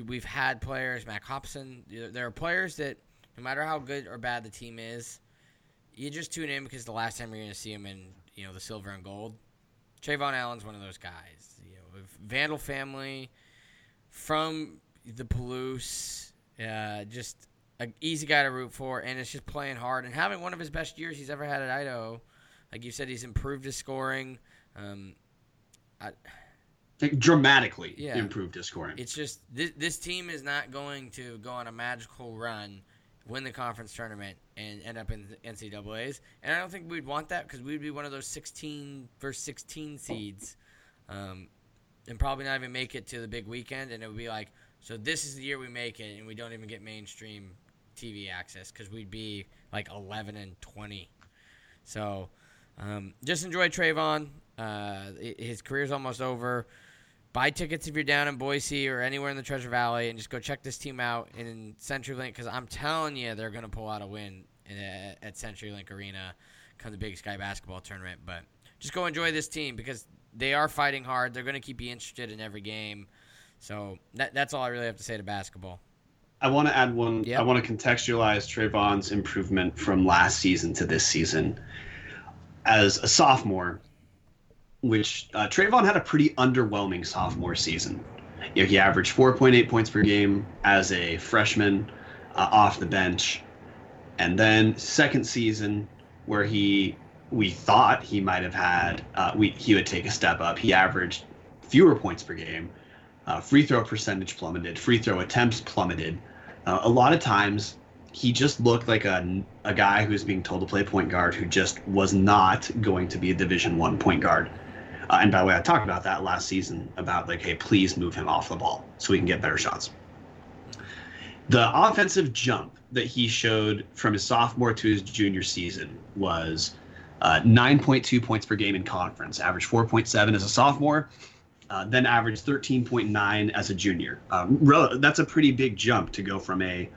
We've had players, Mac Hobson. There are players that, no matter how good or bad the team is, you just tune in because the last time you're going to see him in, the silver and gold. Trayvon Allen's one of those guys. Vandal family from the Palouse, just an easy guy to root for, and it's just playing hard and having one of his best years he's ever had at Idaho. Like you said, he's improved his scoring. Dramatically improved his scoring. It's just this team is not going to go on a magical run, win the conference tournament, and end up in the NCAAs. And I don't think we'd want that because we'd be one of those 16 vs. 16 seeds, and probably not even make it to the big weekend. And it would be like, so this is the year we make it, and we don't even get mainstream TV access because we'd be like 11 and 20. So just enjoy Trayvon. His career's almost over. Buy tickets if you're down in Boise or anywhere in the Treasure Valley, and just go check this team out in CenturyLink, because I'm telling you they're going to pull out a win at CenturyLink Arena come the Big Sky basketball tournament. But just go enjoy this team because they are fighting hard. They're going to keep you interested in every game. So that's all I really have to say to basketball. I want to add one. Yep. I want to contextualize Trayvon's improvement from last season to this season. As a sophomore, which Trayvon had a pretty underwhelming sophomore season. He averaged 4.8 points per game as a freshman off the bench. And then second season where we thought he might have had, he would take a step up. He averaged fewer points per game. Free throw percentage plummeted. Free throw attempts plummeted. A lot of times he just looked like a guy who was being told to play point guard who just was not going to be a Division I point guard. And by the way, I talked about that last season about like, hey, please move him off the ball so we can get better shots. The offensive jump that he showed from his sophomore to his junior season was 9.2 points per game in conference, averaged 4.7 as a sophomore, then averaged 13.9 as a junior. That's a pretty big jump to go from a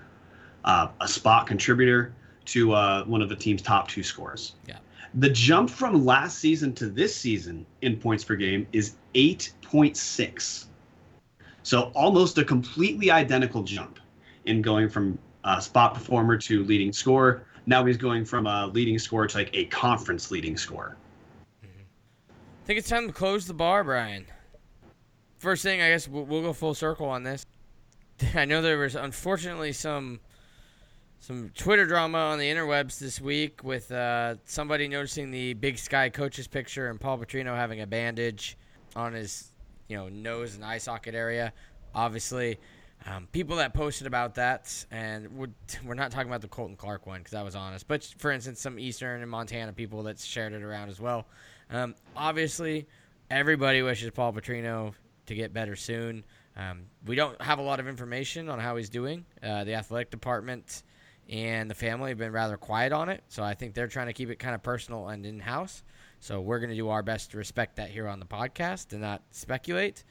spot contributor to one of the team's top two scorers. Yeah. The jump from last season to this season in points per game is 8.6. So almost a completely identical jump in going from a spot performer to leading scorer. Now he's going from a leading scorer to like a conference leading scorer. Mm-hmm. I think it's time to close the bar, Brian. First thing, I guess we'll go full circle on this. I know there was unfortunately some Twitter drama on the interwebs this week with somebody noticing the Big Sky coach's picture and Paul Petrino having a bandage on his, nose and eye socket area. Obviously, people that posted about that, and we're not talking about the Colton Clark one because that was honest, but for instance, some Eastern and Montana people that shared it around as well. Obviously, everybody wishes Paul Petrino to get better soon. We don't have a lot of information on how he's doing. The athletic department and the family have been rather quiet on it, so I think they're trying to keep it kind of personal and in-house. So we're going to do our best to respect that here on the podcast and not speculate,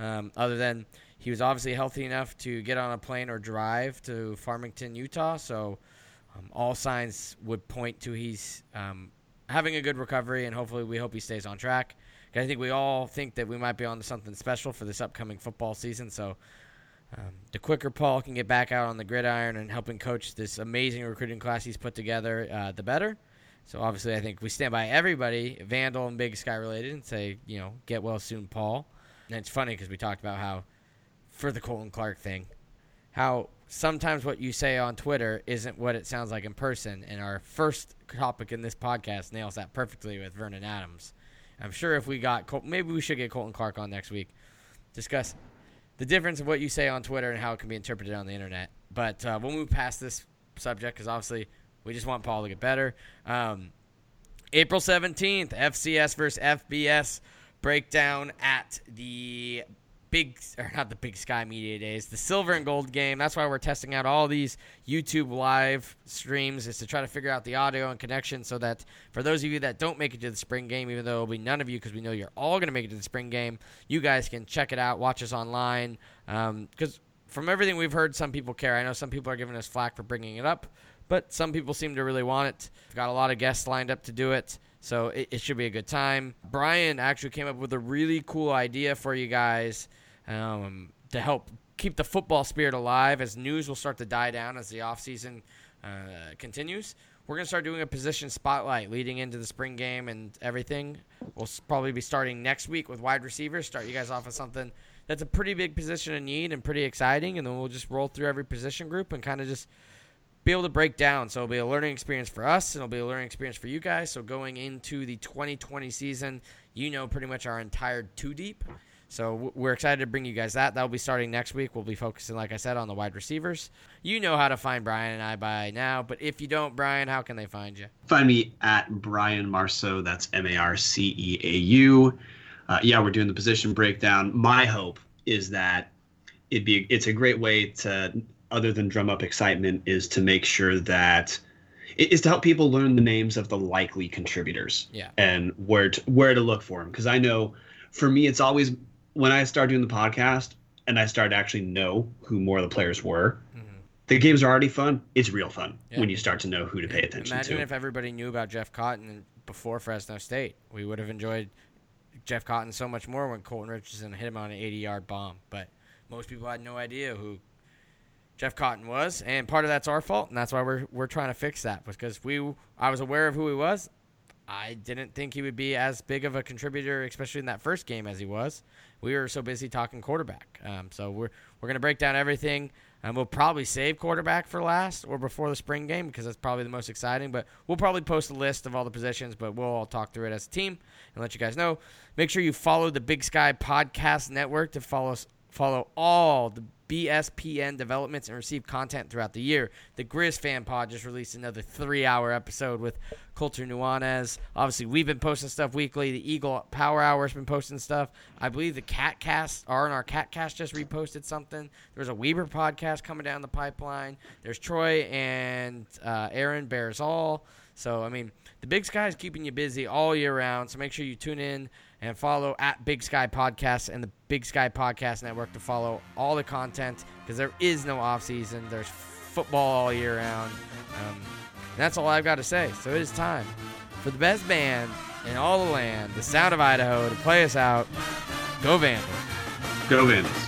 other than he was obviously healthy enough to get on a plane or drive to Farmington, Utah. So all signs would point to he's having a good recovery, and hopefully we hope he stays on track. I think we all think that we might be on to something special for this upcoming football season. So the quicker Paul can get back out on the gridiron and helping coach this amazing recruiting class he's put together, the better. So obviously I think we stand by everybody, Vandal and Big Sky related, and say, you know, get well soon, Paul. And it's funny because we talked about how, for the Colton Clark thing, how sometimes what you say on Twitter isn't what it sounds like in person. And our first topic in this podcast nails that perfectly with Vernon Adams. I'm sure if we got Colton, maybe we should get Colton Clark on next week, discuss the difference of what you say on Twitter and how it can be interpreted on the internet. But we'll move past this subject because obviously we just want Paul to get better. April 17th, FCS versus FBS breakdown at the Big, or not the Big Sky Media Days, the Silver and Gold game. That's why we're testing out all these YouTube live streams, is to try to figure out the audio and connection so that for those of you that don't make it to the spring game, even though it'll be none of you because we know you're all going to make it to the spring game, you guys can check it out, watch us online. Because from everything we've heard, some people care. I know some people are giving us flack for bringing it up, but some people seem to really want it. We've got a lot of guests lined up to do it. So it should be a good time. Brian actually came up with a really cool idea for you guys to help keep the football spirit alive as news will start to die down as the offseason continues. We're going to start doing a position spotlight leading into the spring game and everything. We'll probably be starting next week with wide receivers, start you guys off with something that's a pretty big position in need and pretty exciting, and then we'll just roll through every position group and kind of just – be able to break down. So it'll be a learning experience for us and it'll be a learning experience for you guys. So going into the 2020 season, you know, pretty much our entire two deep. So we're excited to bring you guys that. That'll be starting next week. We'll be focusing, like I said, on the wide receivers. You know how to find Brian and I by now, but if you don't, Brian, how can they find you? Find me at Brian Marceau. That's Marceau. Yeah, we're doing the position breakdown. My hope is that it's a great way to, other than drum up excitement, is to make sure that it is to help people learn the names of the likely contributors, and where to look for them. Because I know for me, it's always when I start doing the podcast and I start to actually know who more of the players were, the games are already fun. It's real fun when you start to know who to pay attention to. Imagine if everybody knew about Jeff Cotton before Fresno State. We would have enjoyed Jeff Cotton so much more when Colton Richardson hit him on an 80-yard bomb. But most people had no idea who Jeff Cotton was, and part of that's our fault, and that's why we're trying to fix that, because I was aware of who he was. I didn't think he would be as big of a contributor, especially in that first game, as he was. We were so busy talking quarterback. So we're going to break down everything, and we'll probably save quarterback for last or before the spring game, because that's probably the most exciting. But we'll probably post a list of all the positions, but we'll all talk through it as a team and let you guys know. Make sure you follow the Big Sky Podcast Network to follow all the BSPN developments and receive content throughout the year. The Grizz Fan Pod just released another 3-hour episode with Coulter Nuanez. Obviously, we've been posting stuff weekly. The Eagle Power Hour has been posting stuff. I believe the Catcast, RNR Catcast, just reposted something. There's a Weber podcast coming down the pipeline. There's Troy and Aaron Bears all. So, I mean, the Big Sky is keeping you busy all year round, so make sure you tune in and follow at Big Sky Podcast and the Big Sky Podcast Network to follow all the content, because there is no offseason. There's football all year round. That's all I've got to say. So it is time for the best band in all the land, the Sound of Idaho, to play us out. Go Vandals. Go Vandals.